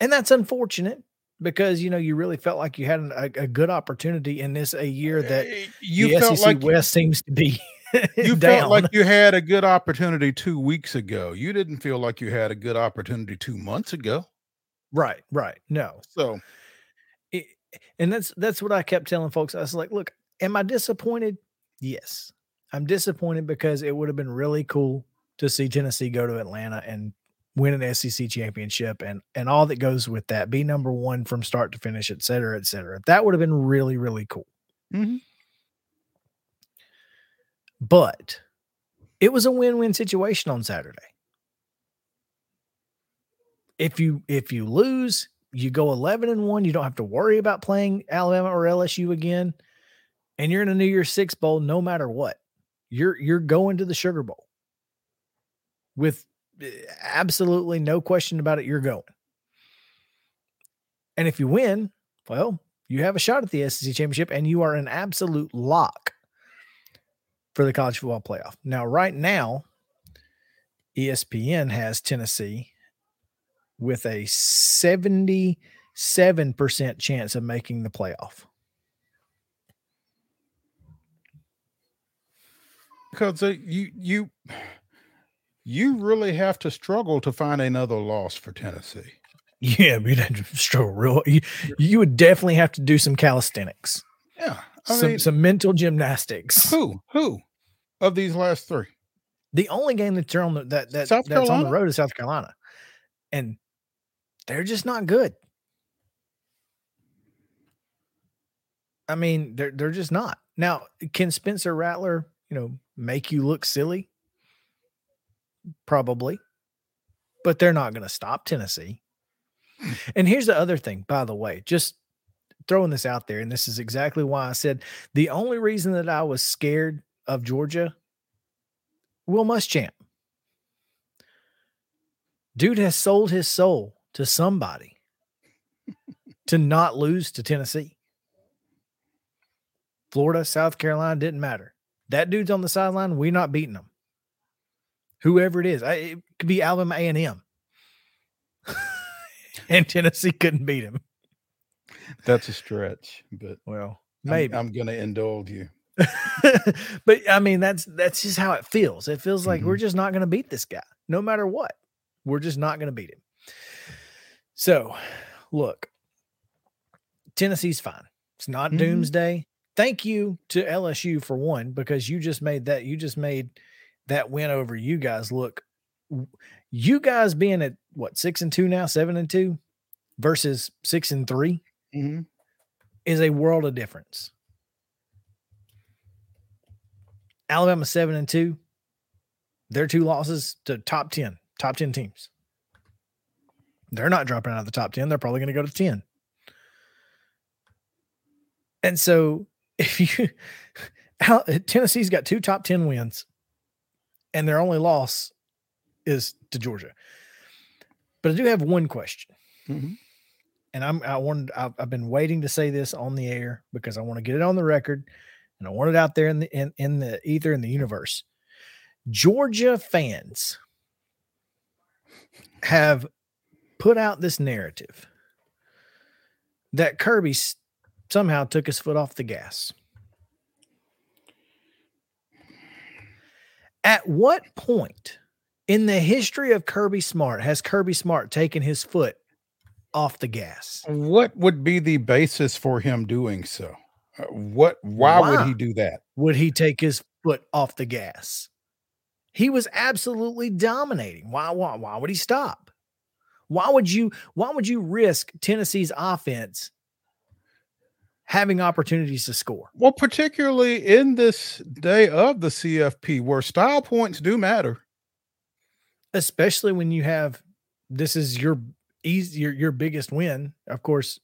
And that's unfortunate, because, you know, you really felt like you had a good opportunity in this, a year that you felt SEC like West seems to be. You felt like you had a good opportunity 2 weeks ago. You didn't feel like you had a good opportunity 2 months ago. Right. No. So, and that's what I kept telling folks. I was like, look, am I disappointed? Yes, I'm disappointed, because it would have been really cool to see Tennessee go to Atlanta and win an SEC championship and all that goes with that, be number one from start to finish, et cetera, et cetera. That would have been really, really cool. Mm-hmm. But it was a win-win situation on Saturday. If you lose, you go 11-1. You don't have to worry about playing Alabama or LSU again, and you're in a New Year's Six bowl. No matter what, you're going to the Sugar Bowl with absolutely no question about it. You're going, and if you win, well, you have a shot at the SEC championship, and you are an absolute lock for the college football playoff. Now, right now, ESPN has Tennessee with a 77% chance of making the playoff. Because you really have to struggle to find another loss for Tennessee. Yeah, we'd have to struggle real. You would definitely have to do some calisthenics. Yeah, I mean, some mental gymnastics. Who of these last three? The only game that they're on that's on the road is South Carolina, and they're just not good. I mean, they're just not. Now, can Spencer Rattler, make you look silly? Probably. But they're not going to stop Tennessee. And here's the other thing, by the way, just throwing this out there, and this is exactly why I said the only reason that I was scared of Georgia, Will Muschamp. Dude has sold his soul to somebody to not lose to Tennessee. Florida, South Carolina, didn't matter. That dude's on the sideline. We're not beating them. Whoever it is. It could be Alabama A&M. And Tennessee couldn't beat him. That's a stretch, but well, maybe I'm going to indulge you. But I mean, that's just how it feels. It feels like we're just not going to beat this guy, no matter what. We're just not going to beat him. So, look, Tennessee's fine. It's not doomsday. Thank you to LSU for one, because you just made that win over you guys. Look, you guys being at what, 6-2 now, 7-2 versus 6-3 is a world of difference. Alabama 7-2, their two losses to top 10 teams. They're not dropping out of the top 10. They're probably going to go to 10. And so Tennessee's got two top 10 wins, and their only loss is to Georgia. But I do have one question. And I've been waiting to say this on the air because I want to get it on the record, and I want it out there in the ether, in the universe. Georgia fans have put out this narrative that Kirby somehow took his foot off the gas. At what point in the history of Kirby Smart has Kirby Smart taken his foot off the gas? What would be the basis for him doing so? Why would he do that? Would he take his foot off the gas? He was absolutely dominating. Why would he stop? Why would you risk Tennessee's offense having opportunities to score? Well, particularly in this day of the CFP where style points do matter. Especially when you have, this is your biggest win. Of course,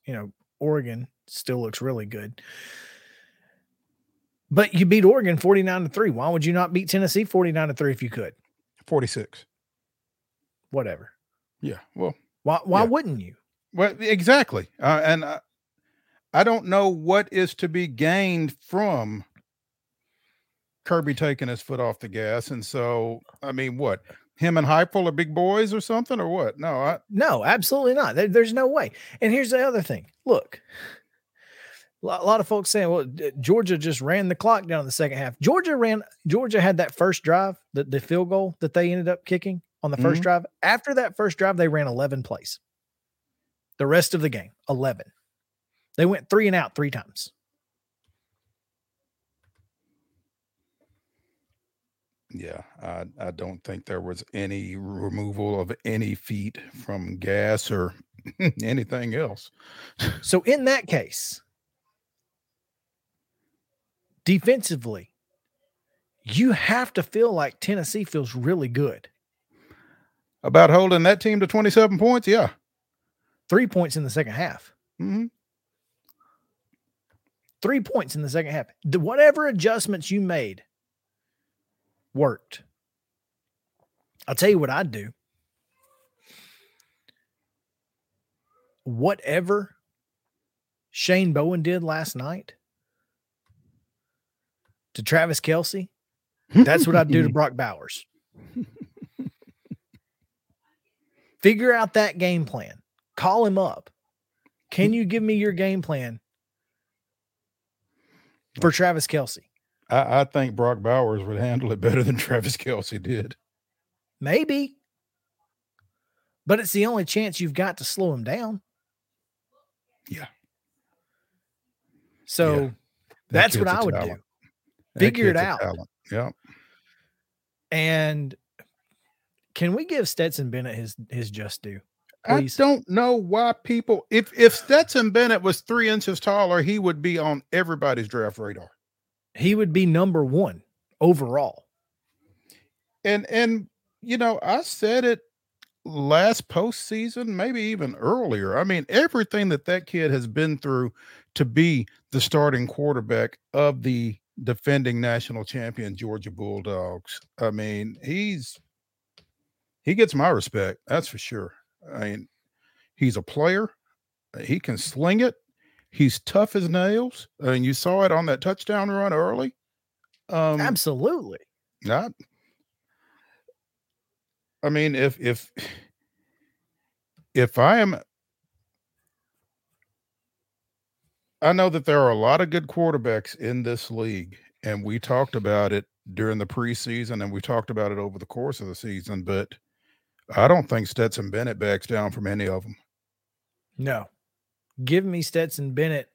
Oregon still looks really good. But you beat Oregon 49-3. Why would you not beat Tennessee 49-3 if you could? 46. Whatever. Yeah. Well, why wouldn't you? Well, exactly. And I don't know what is to be gained from Kirby taking his foot off the gas. And so, I mean, what? Him and Heupel are big boys or something or what? No, absolutely not. There's no way. And here's the other thing. Look, a lot of folks saying, well, Georgia just ran the clock down in the second half. Georgia had that first drive, the field goal that they ended up kicking on the first drive. After that first drive, they ran 11 plays. The rest of the game, 11. They went 3 and out 3 times. Yeah, I don't think there was any removal of any feet from gas or anything else. So in that case, defensively, you have to feel like Tennessee feels really good. about holding that team to 27 points. Yeah. 3 points in the second half. Mm-hmm. 3 points in the second half. Whatever adjustments you made worked. I'll tell you what I'd do. Whatever Shane Bowen did last night to Travis Kelce, that's what I'd do to Brock Bowers. Figure out that game plan. Call him up. Can you give me your game plan for Travis Kelce? I think Brock Bowers would handle it better than Travis Kelce did. Maybe. But it's the only chance you've got to slow him down. Yeah. So yeah. That's what I would do. Figure it out. Yeah. And can we give Stetson Bennett his just due? Please. I don't know why people, if Stetson Bennett was 3 inches taller, he would be on everybody's draft radar. He would be number one overall. And you know, I said it last postseason, maybe even earlier. I mean, everything that kid has been through to be the starting quarterback of the defending national champion Georgia Bulldogs. I mean, he gets my respect. That's for sure. I mean, he's a player. He can sling it. He's tough as nails. I mean, you saw it on that touchdown run early. Absolutely. I mean, if I am, I know that there are a lot of good quarterbacks in this league, and we talked about it during the preseason, and we talked about it over the course of the season, but I don't think Stetson Bennett backs down from any of them. No. Give me Stetson Bennett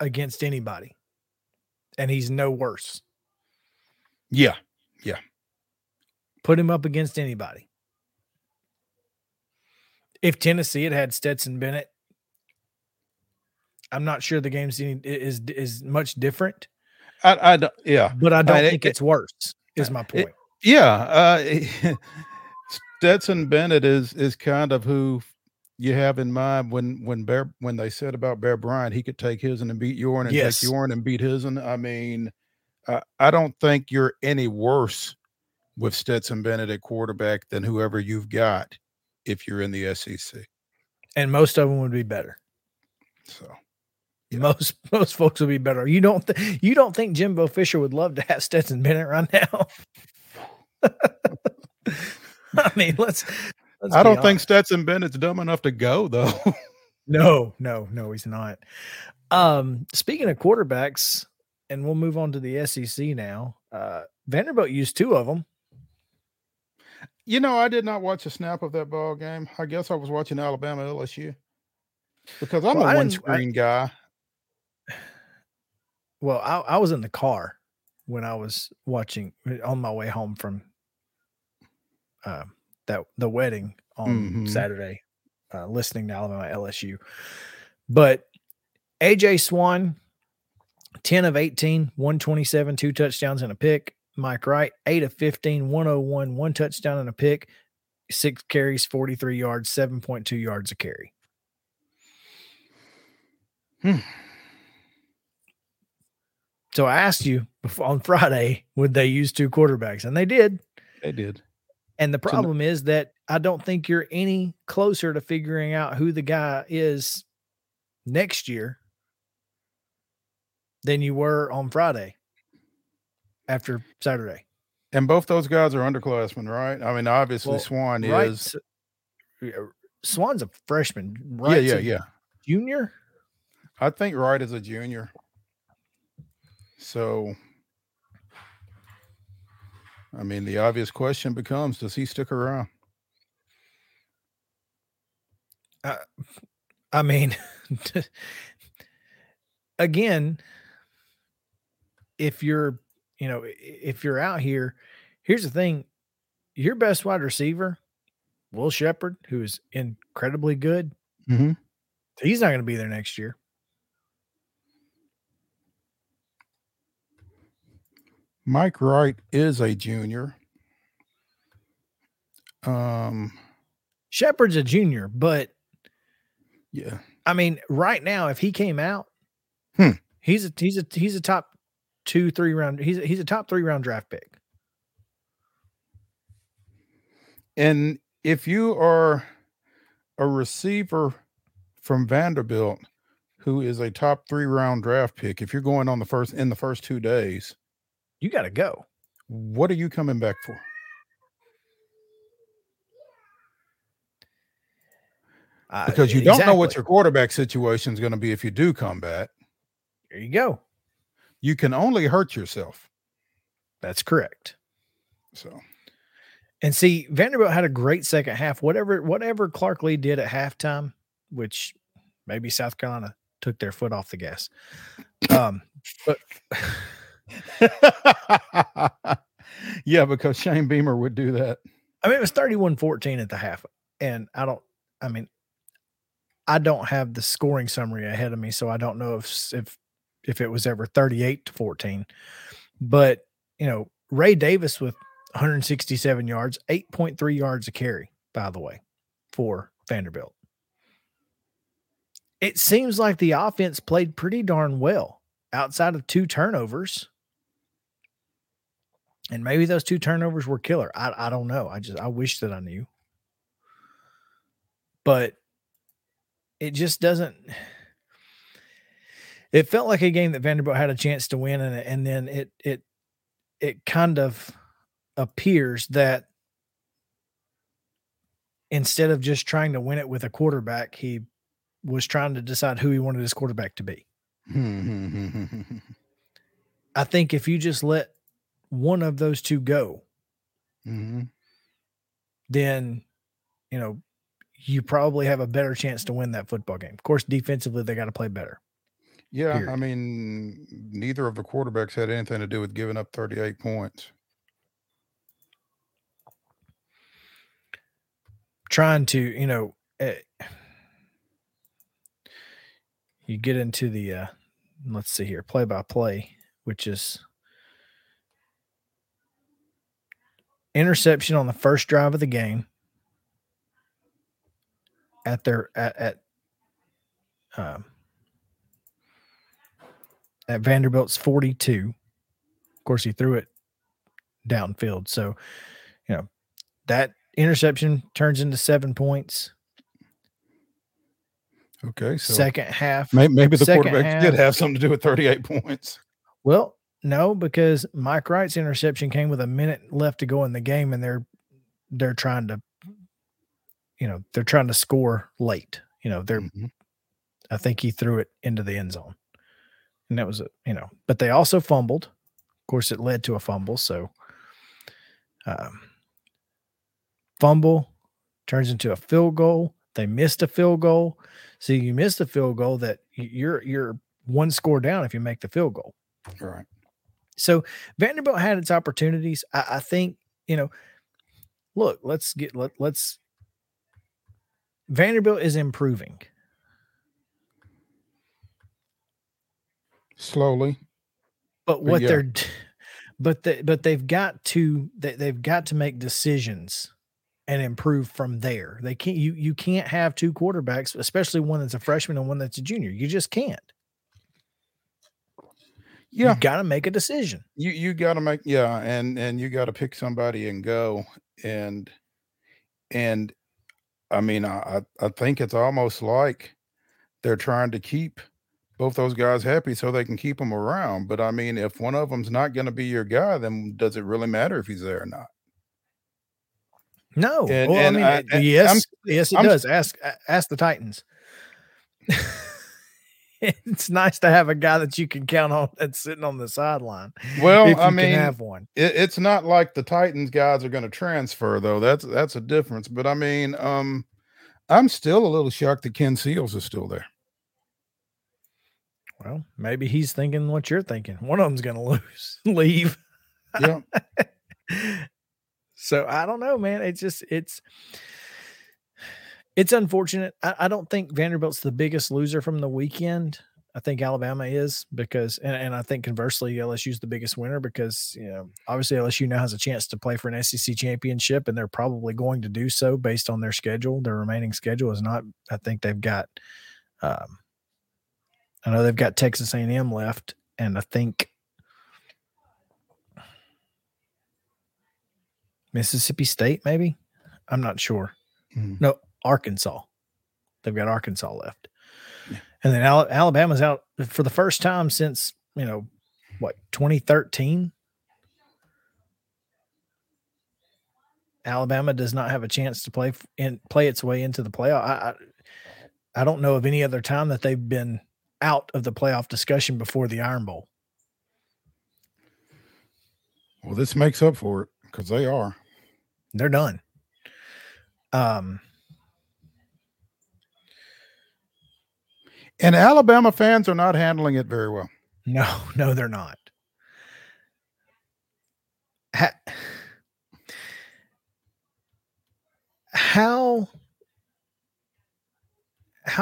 against anybody, and he's no worse. Yeah, yeah. Put him up against anybody. If Tennessee had Stetson Bennett, I'm not sure the game is much different. But I don't think it's worse. Is my point? Stetson Bennett is kind of who you have in mind when they said about Bear Bryant, he could take his and beat yours and take yours and beat his. And I mean, I don't think you're any worse with Stetson Bennett at quarterback than whoever you've got if you're in the SEC. And most of them would be better. So yeah. Most folks would be better. You don't think Jimbo Fisher would love to have Stetson Bennett right now? I mean, let's I don't think Stetson Bennett's dumb enough to go though. No, he's not. Speaking of quarterbacks, and we'll move on to the SEC now. Vanderbilt used two of them. You know, I did not watch a snap of that ball game. I guess I was watching Alabama LSU because I'm a one-screen guy. Well, I was in the car when I was watching on my way home from the wedding on Saturday, listening to Alabama LSU. But A.J. Swan, 10 of 18, 127, two touchdowns and a pick. Mike Wright, 8 of 15, 101, one touchdown and a pick, 6 carries, 43 yards, 7.2 yards a carry. So I asked you on Friday, would they use two quarterbacks? And they did. They did. And the problem is that I don't think you're any closer to figuring out who the guy is next year than you were on Friday after Saturday. And both those guys are underclassmen, right? I mean, obviously Swan is. Swan's a freshman, right? Yeah. Junior? I think Wright is a junior. So, I mean, the obvious question becomes, does he stick around? I mean, again, if you're out here, here's the thing. Your best wide receiver, Will Shepard, who is incredibly good, he's not going to be there next year. Mike Wright is a junior. Shepard's a junior, but yeah, I mean, right now, if he came out, he's a top 2-3 round. He's a top 3 round draft pick. And if you are a receiver from Vanderbilt, who is a top 3 round draft pick, if you're going on the first 2 days, you got to go. What are you coming back for? Because you don't know what your quarterback situation is going to be if you do come back. There you go. You can only hurt yourself. That's correct. So, and see, Vanderbilt had a great second half. Whatever Clark Lee did at halftime, which maybe South Carolina took their foot off the gas. But yeah, because Shane Beamer would do that. I mean, it was 31-14 at the half, and I don't have the scoring summary ahead of me, so I don't know if it was ever 38-14. But, you know, Ray Davis with 167 yards, 8.3 yards a carry, by the way, for Vanderbilt. It seems like the offense played pretty darn well outside of 2 turnovers. And maybe those 2 turnovers were killer. I don't know. I wish that I knew. But it just doesn't – it felt like a game that Vanderbilt had a chance to win, and then it kind of appears that instead of just trying to win it with a quarterback, he was trying to decide who he wanted his quarterback to be. I think if you just let one of those 2 go, then, you know, you probably have a better chance to win that football game. Of course, defensively, they got to play better. Yeah, period. I mean, neither of the quarterbacks had anything to do with giving up 38 points. Trying to, you know, you get into the, let's see here, play-by-play, which is interception on the first drive of the game. At Vanderbilt's 42. Of course, he threw it downfield. So, you know, that interception turns into 7 points. Okay. So second half. Maybe the quarterback did have something to do with 38 points. Well, no, because Mike Wright's interception came with a minute left to go in the game, and they're trying to, you know, they're trying to score late. You know, they're, I think he threw it into the end zone. And that was, you know, but they also fumbled. Of course, it led to a fumble. So, fumble turns into a field goal. They missed a field goal. So you missed a field goal that you're 1 score down if you make the field goal. All right. So Vanderbilt had its opportunities. I think, you know, look, Vanderbilt is improving. Slowly. But what they've got to make decisions and improve from there. They can't, you can't have 2 quarterbacks, especially one that's a freshman and one that's a junior. You just can't. Yeah. You got to make a decision. You got to make, yeah. And you got to pick somebody and go. And I mean, I think it's almost like they're trying to keep both those guys happy so they can keep them around. But, I mean, if one of them's not going to be your guy, then does it really matter if he's there or not? No. And, well, yes, it does. Ask the Titans. It's nice to have a guy that you can count on that's sitting on the sideline. Well, I mean, have one. It's not like the Titans guys are going to transfer, though. That's a difference. But, I mean, I'm still a little shocked that Ken Seals is still there. Well, maybe he's thinking what you're thinking. One of them's going to leave. Yeah. So, I don't know, man. It's just – it's unfortunate. I don't think Vanderbilt's the biggest loser from the weekend. I think Alabama is, because, and I think conversely, LSU is the biggest winner because, you know, obviously LSU now has a chance to play for an SEC championship, and they're probably going to do so based on their schedule. Their remaining schedule is not, I think they've got, I know they've got Texas A&M left, and I think Mississippi State, maybe? I'm not sure. No, Arkansas. They've got Arkansas left. And then Alabama's out for the first time since, you know, what, 2013? Alabama does not have a chance to play its way into the playoff. I don't know of any other time that they've been out of the playoff discussion before the Iron Bowl. Well, this makes up for it because they are. They're done. And Alabama fans are not handling it very well. No, they're not. How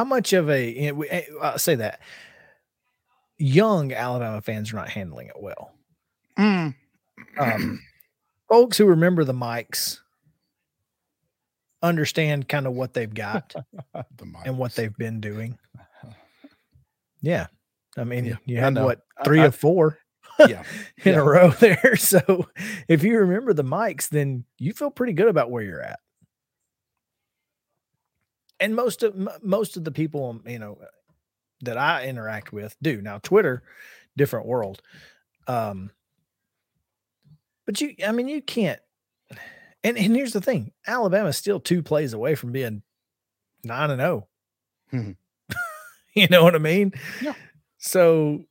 much of a – I'll say that. Young Alabama fans are not handling it well. Folks who remember the Mikes understand kind of what they've got and what they've been doing. Yeah. I mean, you had what, three or four in a row there. So if you remember the Mikes, then you feel pretty good about where you're at. And most of the people, you know, that I interact with do. Now, Twitter, different world. But you can't. And here's the thing. Alabama's still two plays away from being 9-0. Mm-hmm. You know what I mean? Yeah. So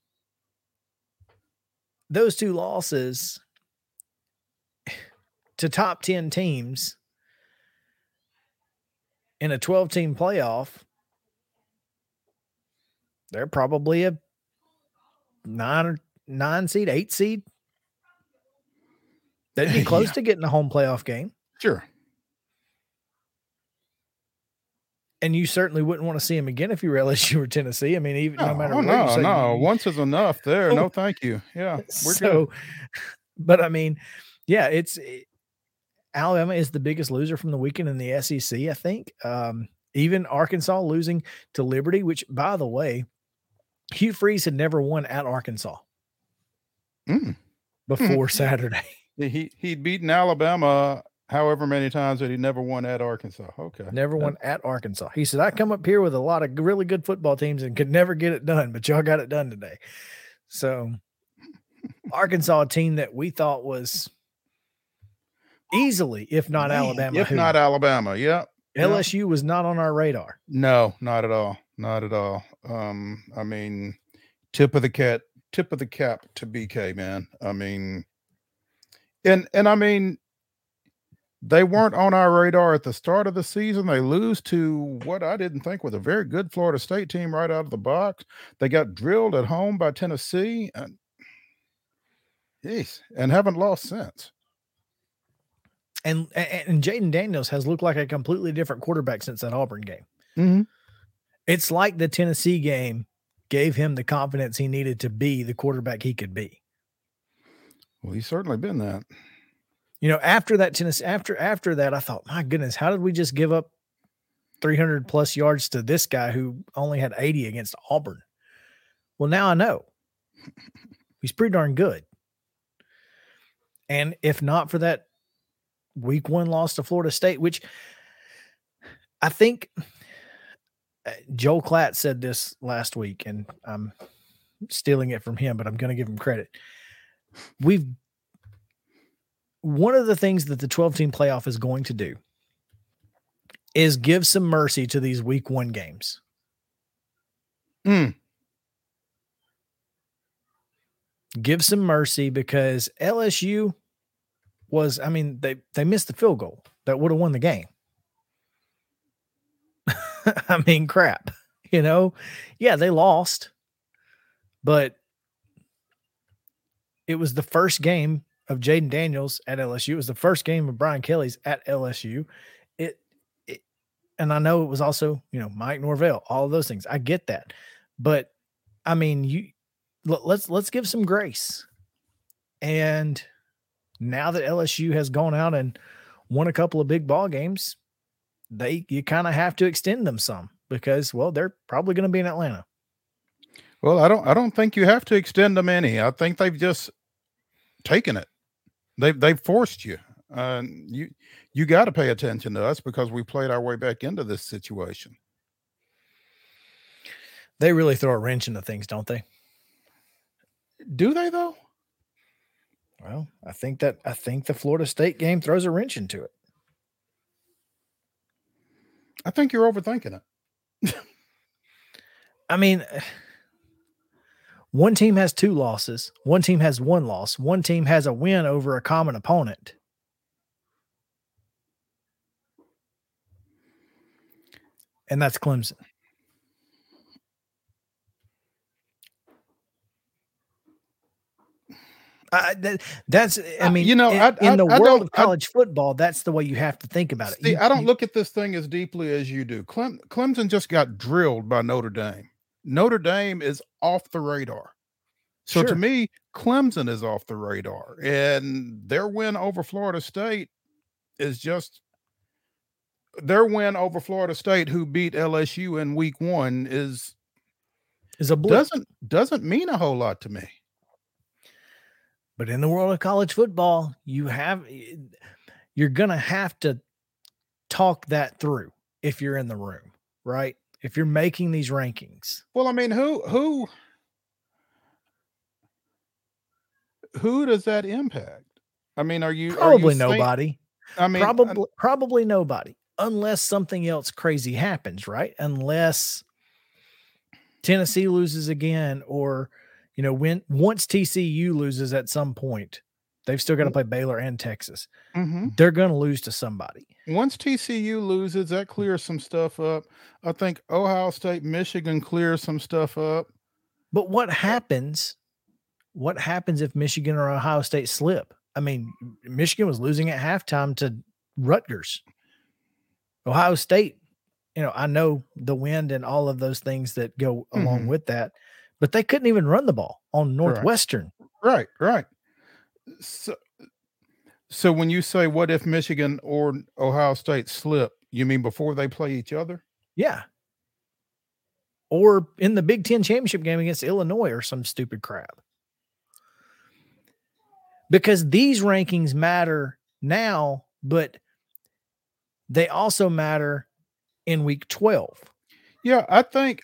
those two losses to top 10 teams in a 12-team playoff, they're probably a 9 seed, 8 seed. They'd be close to getting a home playoff game. Sure. And you certainly wouldn't want to see him again if you were LSU or Tennessee. I mean, even no matter what. No. Once is enough there. No, thank you. Yeah. We're good. But I mean, yeah, Alabama is the biggest loser from the weekend in the SEC, I think. Even Arkansas losing to Liberty, which, by the way, Hugh Freeze had never won at Arkansas before Saturday. He'd beaten Alabama however many times that he never won at Arkansas. Okay. Never won at Arkansas. He said, I come up here with a lot of really good football teams and could never get it done, but y'all got it done today. So Arkansas, a team that we thought was easily, if not Alabama. Yeah. LSU was not on our radar. No, not at all. Not at all. I mean, tip of the cap to BK, man. I mean, and I mean, they weren't on our radar at the start of the season. They lose to what I didn't think was a very good Florida State team right out of the box. They got drilled at home by Tennessee and haven't lost since. And Jaden Daniels has looked like a completely different quarterback since that Auburn game. Mm-hmm. It's like the Tennessee game gave him the confidence he needed to be the quarterback he could be. Well, he's certainly been that. You know, after that, I thought, my goodness, how did we just give up 300 plus yards to this guy who only had 80 against Auburn? Well, now I know. He's pretty darn good. And if not for that week one loss to Florida State, which I think Joel Klatt said this last week, and I'm stealing it from him, but I'm going to give him credit. One of the things that the 12-team playoff is going to do is give some mercy to these week one games. Give some mercy because LSU was, I mean, they missed the field goal that would have won the game. I mean, crap, you know? Yeah, they lost, but it was the first game of Jaden Daniels at LSU. It was the first game of Brian Kelly's at LSU. And I know it was also, you know, Mike Norvell, all of those things. I get that. But I mean, let's give some grace. And now that LSU has gone out and won a couple of big ball games, you kind of have to extend them some because, well, they're probably going to be in Atlanta. Well, I don't think you have to extend them any. I think they've just taken it. They've forced you. You got to pay attention to us because we played our way back into this situation. They really throw a wrench into things, don't they? Do they though? Well, I think the Florida State game throws a wrench into it. I think you're overthinking it. I mean, one team has two losses. One team has one loss. One team has a win over a common opponent. And that's Clemson. In the world of college football, that's the way you have to think about it. See, I don't look at this thing as deeply as you do. Clemson just got drilled by Notre Dame. Notre Dame is off the radar. So sure. To me, Clemson is off the radar. And their win over Florida State is just their win over Florida State, who beat LSU in week one, is a blip. Doesn't mean a whole lot to me. But in the world of college football, you're going to have to talk that through if you're in the room, right? If you're making these rankings. Well, I mean, who does that impact? I mean, nobody. I mean, probably nobody, unless something else crazy happens, right? Unless Tennessee loses again, or once TCU loses at some point, they've still got to play Baylor and Texas. Mm-hmm. They're going to lose to somebody. Once TCU loses, that clears some stuff up. I think Ohio State, Michigan clears some stuff up. But what happens? What happens if Michigan or Ohio State slip? I mean, Michigan was losing at halftime to Rutgers. Ohio State, I know the wind and all of those things that go along with that. But they couldn't even run the ball on Northwestern. Right. So when you say, what if Michigan or Ohio State slip, you mean before they play each other? Yeah. Or in the Big Ten championship game against Illinois or some stupid crap. Because these rankings matter now, but they also matter in week 12. Yeah, I think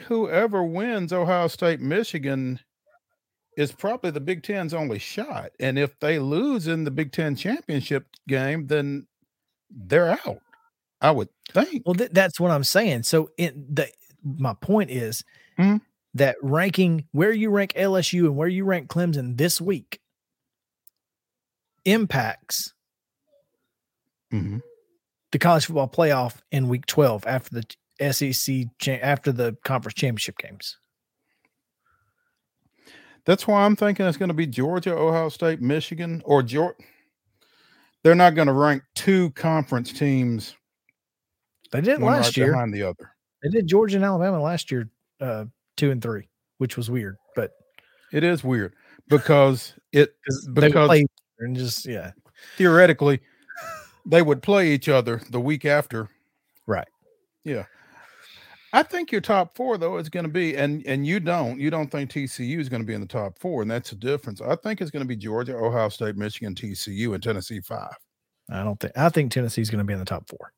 whoever wins Ohio State, Michigan is probably the Big Ten's only shot. And if they lose in the Big Ten championship game, then they're out, I would think. Well, that's what I'm saying. So my point is that ranking, where you rank LSU and where you rank Clemson this week impacts the college football playoff in week 12 after the SEC after the conference championship games. That's why I'm thinking it's going to be Georgia, Ohio State, Michigan, or Georgia. They're not going to rank two conference teams. They did last year. Behind the other. They did Georgia and Alabama last year, 2 and 3, which was weird, but it is weird because they play and just theoretically they would play each other the week after, right? Yeah. I think your top four, though, is going to be, and you don't think TCU is going to be in the top four, and that's the difference. I think it's going to be Georgia, Ohio State, Michigan, TCU, and Tennessee 5. I think Tennessee's going to be in the top four.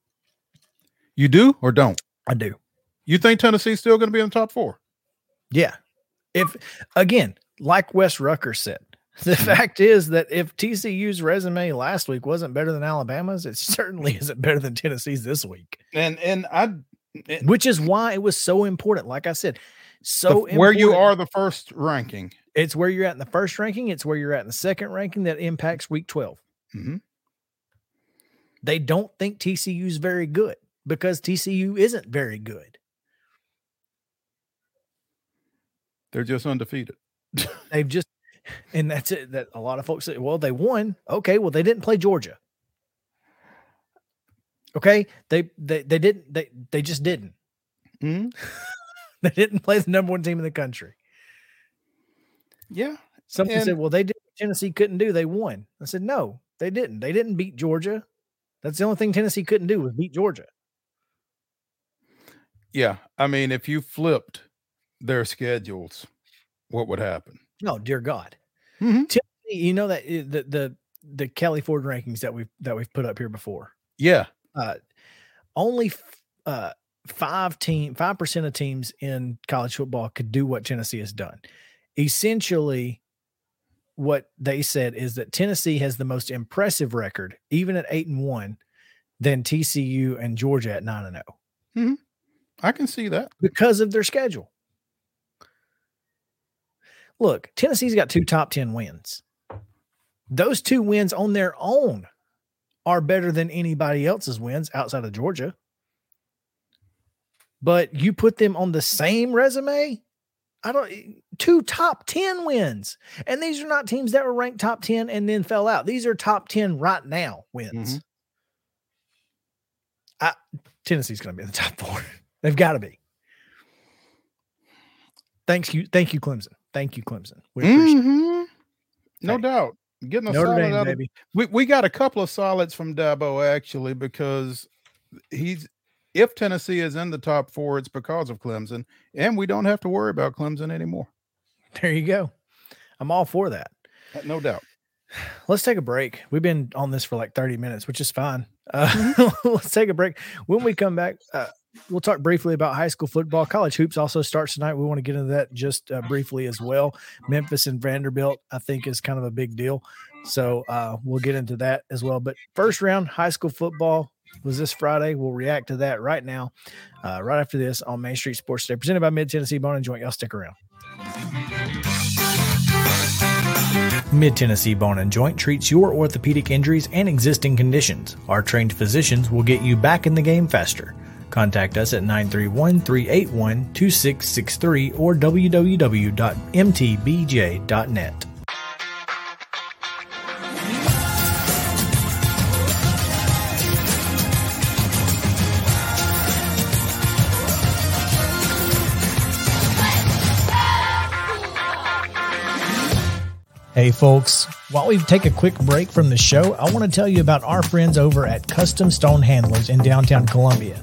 You do or don't? I do. You think Tennessee's still going to be in the top four? Yeah. If again, like Wes Rucker said, the fact is that if TCU's resume last week wasn't better than Alabama's, it certainly isn't better than Tennessee's this week. Which is why it was so important. Like I said, where you are the first ranking. It's where you're at in the first ranking. It's where you're at in the second ranking that impacts week 12. Mm-hmm. They don't think TCU's very good because TCU isn't very good. They're just undefeated. They've just, and that's it. That a lot of folks say, well, they won. Okay. Well, they didn't play Georgia. Okay, they didn't. They just didn't. Mm-hmm. They didn't play the number one team in the country. Yeah. Some people said, well, they did what Tennessee couldn't do. They won. I said, no, they didn't. They didn't beat Georgia. That's the only thing Tennessee couldn't do was beat Georgia. Yeah. I mean, if you flipped their schedules, what would happen? Oh, dear God. Mm-hmm. Tennessee, you know that the Kelly Ford rankings that we've put up here before. Yeah. Only 5% of teams in college football could do what Tennessee has done. Essentially, what they said is that Tennessee has the most impressive record, even at 8-1, than TCU and Georgia at 9-0. Mm-hmm. I can see that because of their schedule. Look, Tennessee's got two top 10 wins. Those two wins on their own are better than anybody else's wins outside of Georgia. But you put them on the same resume. Two top 10 wins. And these are not teams that were ranked top 10 and then fell out. These are top 10 right now wins. Mm-hmm. Tennessee's going to be in the top four. They've got to be. Thank you, Clemson. Thank you, Clemson. We appreciate it. No doubt. Getting a Notre solid Dame, out of, baby. We got a couple of solids from Dabo, actually, because if Tennessee is in the top four, it's because of Clemson, and we don't have to worry about Clemson anymore. There you go. I'm all for that. No doubt. Let's take a break. We've been on this for like 30 minutes, which is fine. Let's take a break. When we come back, we'll talk briefly about high school football. College hoops also starts tonight. We want to get into that just briefly as well. Memphis and Vanderbilt, I think, is kind of a big deal. So we'll get into that as well. But first round, high school football was this Friday. We'll react to that right now, right after this on Main Street Sports Today, presented by Mid-Tennessee Bone and Joint. Y'all stick around. Mid-Tennessee Bone and Joint treats your orthopedic injuries and existing conditions. Our trained physicians will get you back in the game faster. Contact us at 931-381-2663 or www.mtbj.net. Hey folks, while we take a quick break from the show, I want to tell you about our friends over at Custom Stone Handlers in downtown Columbia.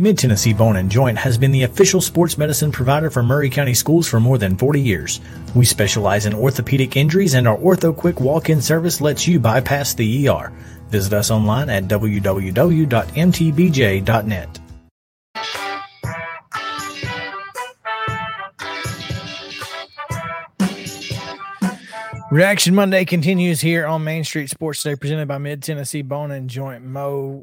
Mid-Tennessee Bone and Joint has been the official sports medicine provider for Maury County Schools for more than 40 years. We specialize in orthopedic injuries, and our OrthoQuick walk-in service lets you bypass the ER. Visit us online at www.mtbj.net. Reaction Monday continues here on Main Street Sports Today, presented by Mid-Tennessee Bone and Joint. Mo,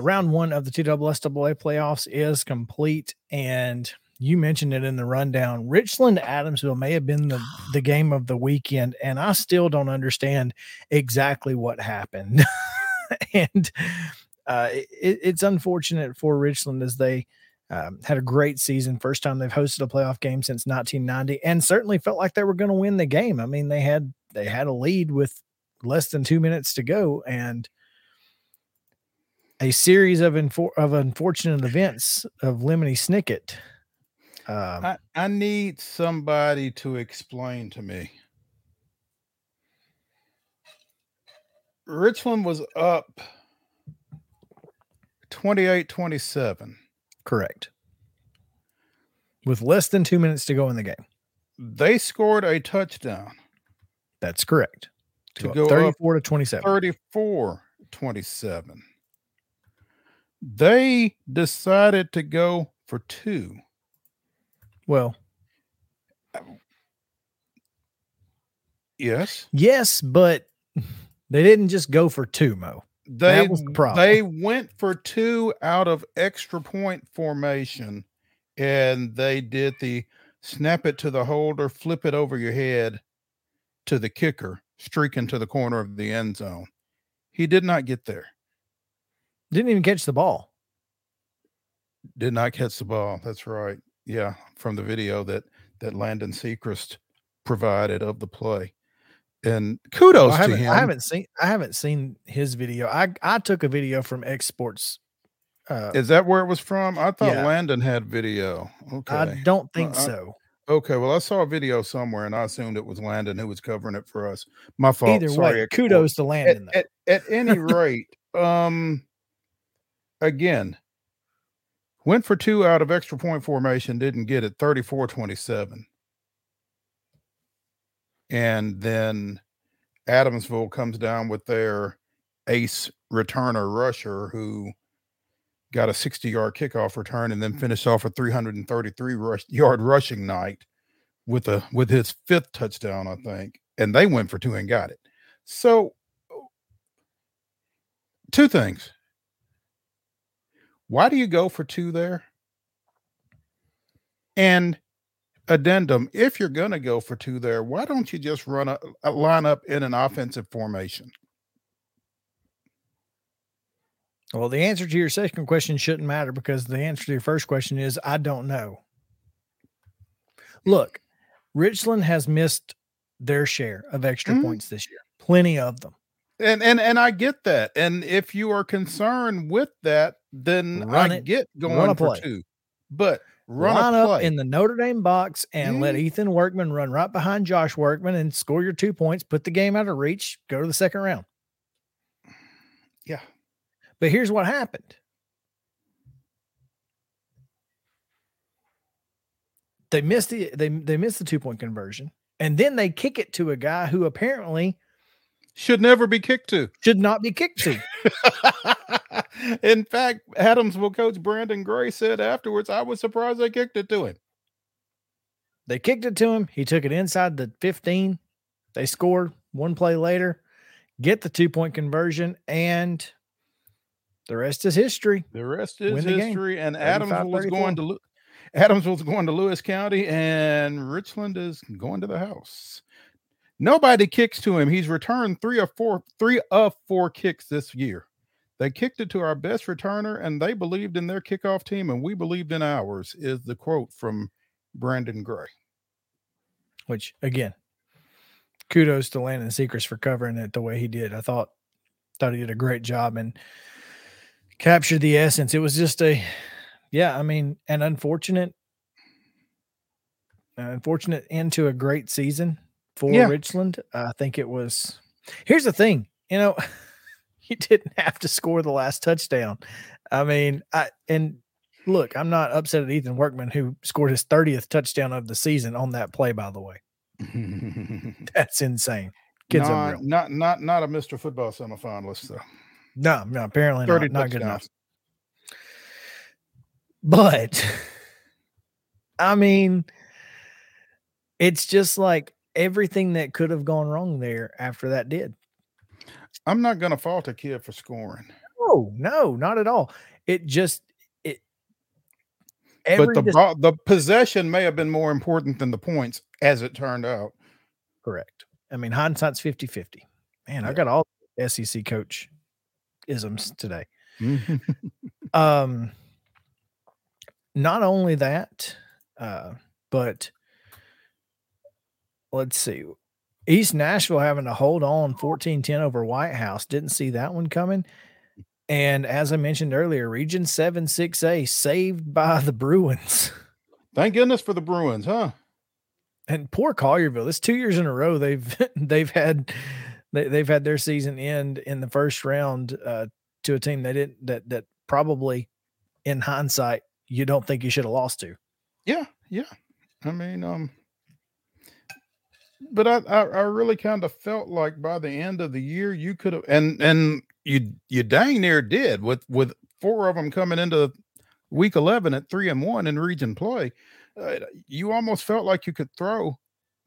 round one of the TSSAA playoffs is complete, and you mentioned it in the rundown. Richland-Adamsville may have been the game of the weekend, and I still don't understand exactly what happened. And it's unfortunate for Richland, as they had a great season. First time they've hosted a playoff game since 1990, and certainly felt like they were going to win the game. I mean, they had a lead with less than 2 minutes to go, and a series of unfortunate events of Lemony Snicket I need somebody to explain to me. Richland was up 28-27. Correct. With less than 2 minutes to go in the game. They scored a touchdown. That's correct. To go 34-27. 34-27. They decided to go for two. Well, yes. Yes, but they didn't just go for two, Mo. That was the problem. They went for two out of extra point formation, and they did the snap it to the holder, flip it over your head to the kicker, streaking to the corner of the end zone. He did not get there. Didn't even catch the ball. Did not catch the ball. That's right. Yeah, from the video that Landon Sechrist provided of the play. And kudos to him. I haven't seen his video. I took a video from X Sports. Is that where it was from? I thought Landon had video. Okay. I don't think so. Okay, well, I saw a video somewhere, and I assumed it was Landon who was covering it for us. My fault. Either Sorry, way, kudos to Landon. At any rate, again, went for two out of extra point formation, didn't get it, 34-27. And then Adamsville comes down with their ace returner rusher who got a 60-yard kickoff return and then finished off a 333-yard rushing night with his fifth touchdown, I think. And they went for two and got it. So, two things. Why do you go for two there? And addendum, if you're going to go for two there, why don't you just run a line up in an offensive formation? Well, the answer to your second question shouldn't matter because the answer to your first question is, I don't know. Look, Richland has missed their share of extra points this year. Plenty of them. And I get that. And if you are concerned with that, then get going for two. But run up in the Notre Dame box and let Ethan Workman run right behind Josh Workman and score your 2 points, put the game out of reach, go to the second round. Yeah. But here's what happened. They missed the 2 point conversion, and then they kick it to a guy who apparently should never be kicked to. Should not be kicked to. In fact, Adamsville coach Brandon Gray said afterwards, I was surprised they kicked it to him. They kicked it to him. He took it inside the 15. They scored one play later, get the 2 point conversion, and the rest is history. The rest is history. And Adamsville's going to Lewis County, and Richland is going to the house. Nobody kicks to him. He's returned three of four kicks this year. They kicked it to our best returner, and they believed in their kickoff team, and we believed in ours, is the quote from Brandon Gray. Which, again, kudos to Landon Sechrist for covering it the way he did. I thought he did a great job and captured the essence. It was just an unfortunate end to a great season for Richland. I think it was, here's the thing, you didn't have to score the last touchdown. I mean, look, I'm not upset at Ethan Workman, who scored his 30th touchdown of the season on that play, by the way. That's insane. Kids unreal. Not a Mr. Football semifinalist, though. No, apparently not good enough. But I mean, it's just like, everything that could have gone wrong there after that did. I'm not going to fault a kid for scoring. No, not at all. The possession may have been more important than the points, as it turned out. Correct. I mean, hindsight's 50-50. Man, yeah. I got all SEC coach isms today. Not only that, but let's see. East Nashville having to hold on 14-10 over White House. Didn't see that one coming. And as I mentioned earlier, Region 7-6A saved by the Bruins. Thank goodness for the Bruins, huh? And poor Collierville. It's 2 years in a row they've had their season end in the first round to a team they didn't that probably in hindsight you don't think you should have lost to. Yeah. I mean, but I really kind of felt like by the end of the year you could have, and you dang near did with four of them coming into week 11 at 3-1 in region play. You almost felt like you could throw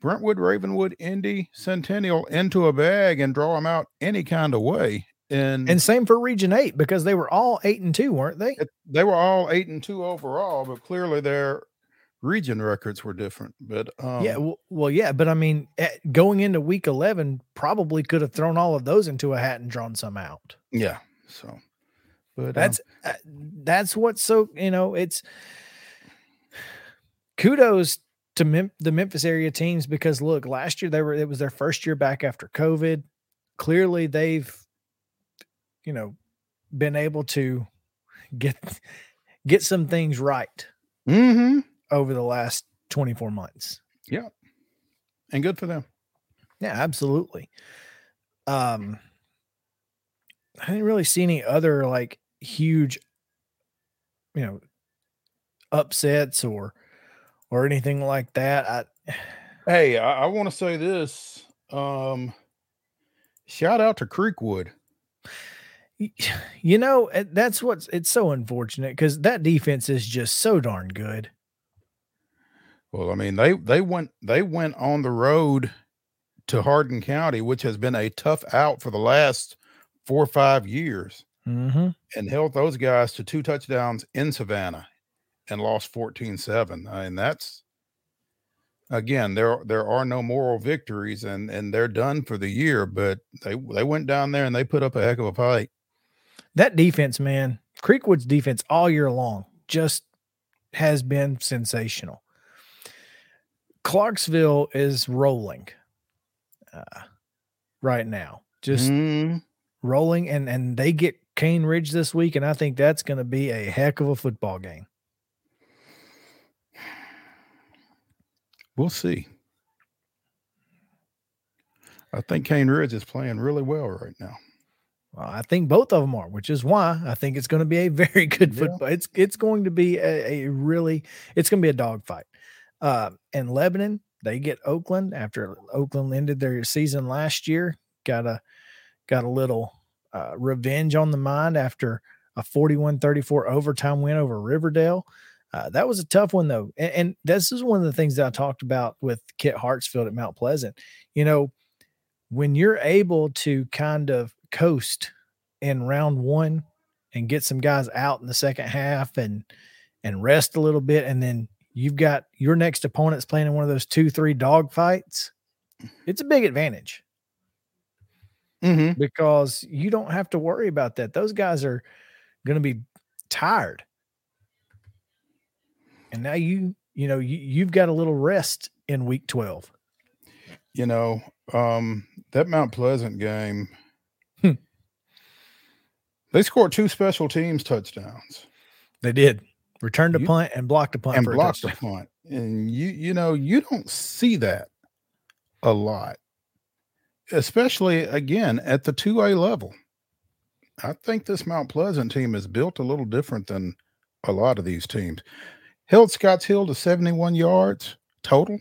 Brentwood, Ravenwood, Indy, Centennial into a bag and draw them out any kind of way. And same for region 8, because they were all 8-2, weren't they? They were all 8-2 overall, but clearly their region records were different. But but I mean, going into week 11, probably could have thrown all of those into a hat and drawn some out. Yeah. So, but that's what's so, it's kudos to the Memphis area teams, because look, last year it was their first year back after COVID. Clearly they've, been able to get some things right over the last 24 months. Yeah. And good for them. Yeah, absolutely. I didn't really see any other like huge, upsets or anything like that. I want to say this, shout out to Creekwood. That's it's so unfortunate, because that defense is just so darn good. Well, I mean, they went on the road to Hardin County, which has been a tough out for the last 4 or 5 years, and held those guys to 2 touchdowns in Savannah and lost 14-7. I mean, that's, again, there are no moral victories, and they're done for the year, but they went down there and they put up a heck of a fight. That defense, man, Creekwood's defense all year long just has been sensational. Clarksville is rolling right now, just rolling, and they get Cane Ridge this week, and I think that's going to be a heck of a football game. We'll see. I think Cane Ridge is playing really well right now. Well, I think both of them are, which is why I think it's going to be a very good football. It's going to be it's going to be a dogfight. And Lebanon, they get Oakland after Oakland ended their season last year. Got a little revenge on the mind after a 41-34 overtime win over Riverdale. That was a tough one, though. And this is one of the things that I talked about with Kit Hartsfield at Mount Pleasant. When you're able to kind of coast in round one and get some guys out in the second half and rest a little bit, and then you've got your next opponent's playing in one of those 2-3 dog fights, it's a big advantage. Because you don't have to worry about that. Those guys are going to be tired. And now you've got a little rest in week 12. That Mount Pleasant game, they scored 2 special teams touchdowns. They did. Returned a punt and blocked a punt. And blocked a punt. And you don't see that a lot, especially again at the 2A level. I think this Mount Pleasant team is built a little different than a lot of these teams. Held Scotts Hill to 71 yards total?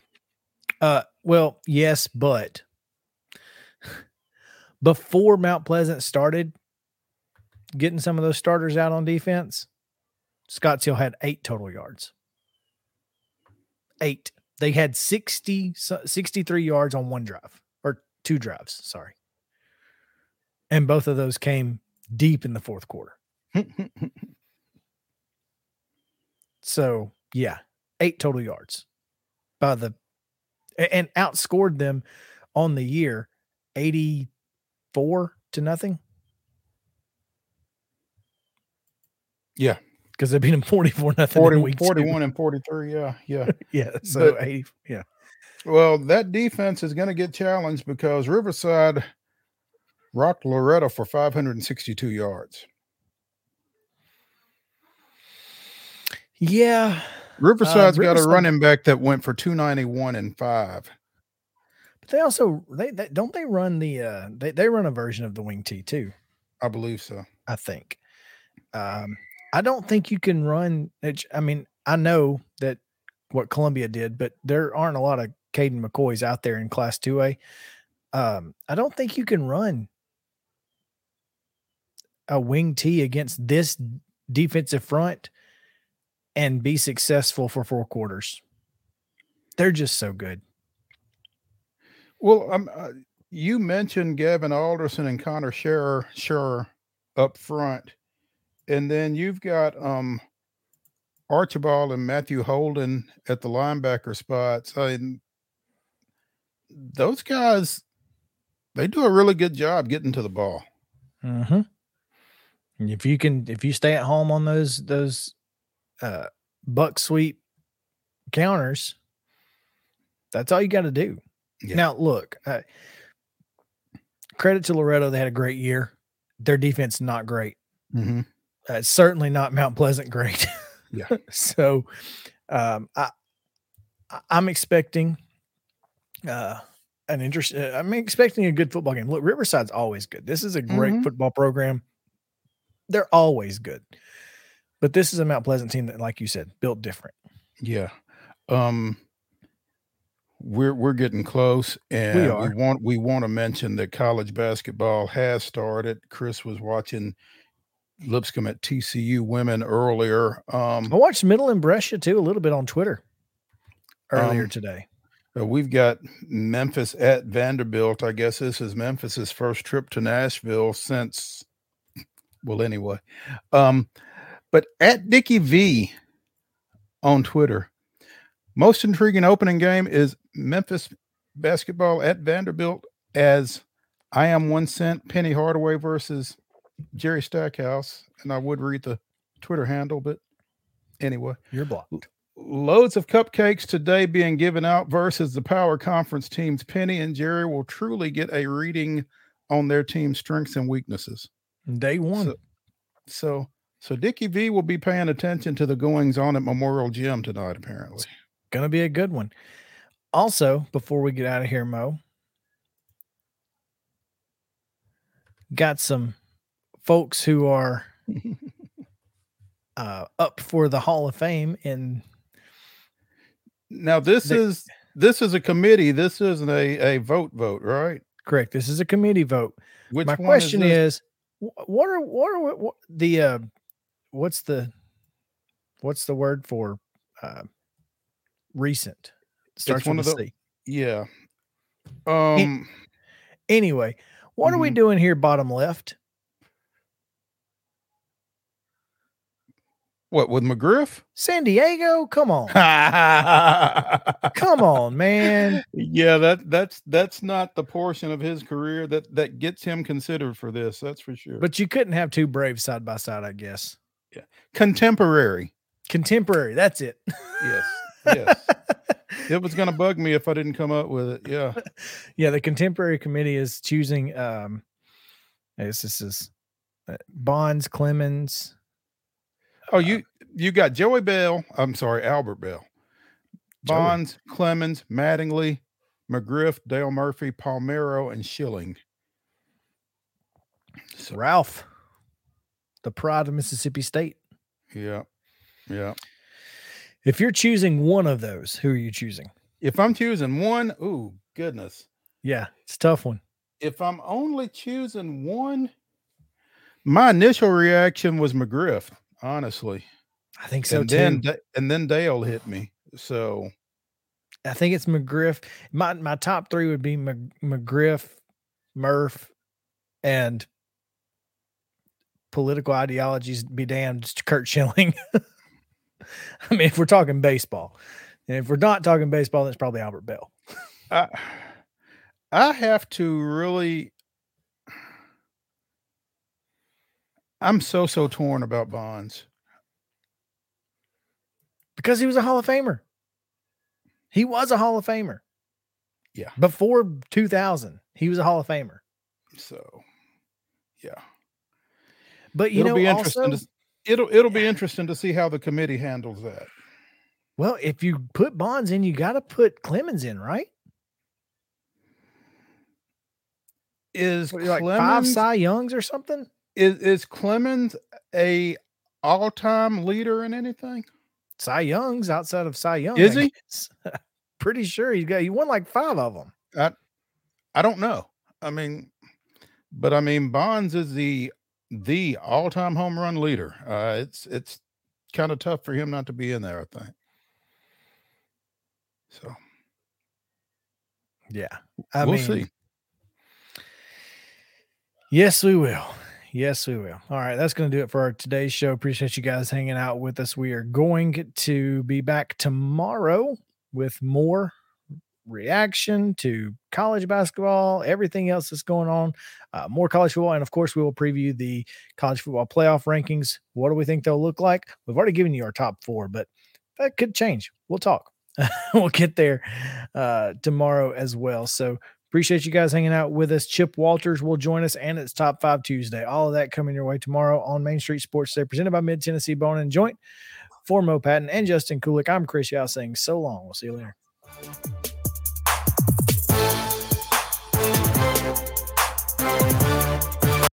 Well, yes, but before Mount Pleasant started getting some of those starters out on defense, Scotts Hill had 8 total yards. 8. They had 63 yards on 2 drives, sorry. And both of those came deep in the fourth quarter. So, yeah, 8 total yards and outscored them on the year 84-0. Yeah. Because they beat them 44-0. 41 and 43. Yeah. Yeah. So, but, 80. Yeah. Well, that defense is going to get challenged because Riverside rocked Loretta for 562 yards. Yeah, Riverside's got a running back that went for 291 and 5. But they also they don't they run the they run a version of the wing T too. I believe so. I think. I don't think you can run. I mean, I know that what Columbia did, but there aren't a lot of Caden McCoys out there in Class 2A. I don't think you can run a wing T against this defensive front and be successful for four quarters. They're just so good. Well, you mentioned Gavin Alderson and Connor Scherer up front. And then you've got Archibald and Matthew Holden at the linebacker spots. I mean, those guys, they do a really good job getting to the ball. Mm-hmm. And if you stay at home on those buck sweep counters, that's all you got to do. Yeah. Now, look, credit to Loretto. They had a great year. Their defense, not great. Mm-hmm. Certainly not Mount Pleasant great. Yeah. So I'm expecting I'm expecting a good football game. Look, Riverside's always good. This is a great football program. They're always good. But this is a Mount Pleasant team that, like you said, built different. Yeah. We're getting close, and we want to mention that college basketball has started. Chris was watching Lipscomb at TCU women earlier. I watched Middle and Brescia too a little bit on Twitter earlier today. We've got Memphis at Vanderbilt. I guess this is Memphis's first trip to Nashville since, well, anyway. But at Dickie V on Twitter, most intriguing opening game is Memphis basketball at Vanderbilt, as I am 1 cent Penny Hardaway versus Jerry Stackhouse, and I would read the Twitter handle, but anyway. You're blocked. Loads of cupcakes today being given out versus the power conference teams. Penny and Jerry will truly get a reading on their team's strengths and weaknesses. Day one. So Dickie V will be paying attention to the goings-on at Memorial Gym tonight, apparently. It's going to be a good one. Also, before we get out of here, Mo, got some folks who are up for the Hall of Fame. And now this is a committee. This isn't a vote, right? Correct. This is a committee vote. Which my question is what's the word for recent? Starts with a C. Yeah. Anyway, what are we doing here? Bottom left. What, with McGriff? San Diego? Come on. Come on, man. Yeah, that's not the portion of his career that gets him considered for this. That's for sure. But you couldn't have two Braves side by side, I guess. Yeah. Contemporary. That's it. Yes. It was going to bug me if I didn't come up with it. Yeah. Yeah, the contemporary committee is choosing Bonds, Clemens. Oh, you got Joey Bell. I'm sorry, Albert Bell. Bonds, Joey. Clemens, Mattingly, McGriff, Dale Murphy, Palmero, and Schilling. So, Ralph, the pride of Mississippi State. Yeah, yeah. If you're choosing one of those, who are you choosing? If I'm choosing one, ooh, goodness. Yeah, it's a tough one. If I'm only choosing one, my initial reaction was McGriff. Honestly, I think so. And then too. And then Dale hit me. So I think it's McGriff. My top three would be McGriff, Murph, and political ideologies be damned, Kurt Schilling. I mean, if we're talking baseball, and if we're not talking baseball, that's probably Albert Bell. I have to really. I'm so torn about Bonds. Because he was a Hall of Famer. He was a Hall of Famer. Yeah. Before 2000, he was a Hall of Famer. So, yeah. But, you know, it'll be interesting to see how the committee handles that. Well, if you put Bonds in, you got to put Clemens in, right? Is Clemens, like 5 Cy Youngs or something? Is Clemens a all-time leader in anything? Cy Youngs, outside of Cy Young. Is he? Pretty sure he won like 5 of them. I don't know. I mean, but I mean, Bonds is the all-time home run leader. It's kind of tough for him not to be in there, I think. So, yeah, we'll see. Yes, we will. Yes, we will. All right, that's going to do it for our today's show. Appreciate you guys hanging out with us. We are going to be back tomorrow with more reaction to college basketball, everything else that's going on, more college football, and of course we will preview the college football playoff rankings. What do we think they'll look like? We've already given you our top 4, but that could change. We'll talk. We'll get there tomorrow as well. So appreciate you guys hanging out with us. Chip Walters will join us, and it's Top 5 Tuesday. All of that coming your way tomorrow on Main Street Sports Day, presented by Mid-Tennessee Bone and Joint. For Mo Patton and Justin Kulick, I'm Chris Yow saying so long. We'll see you later.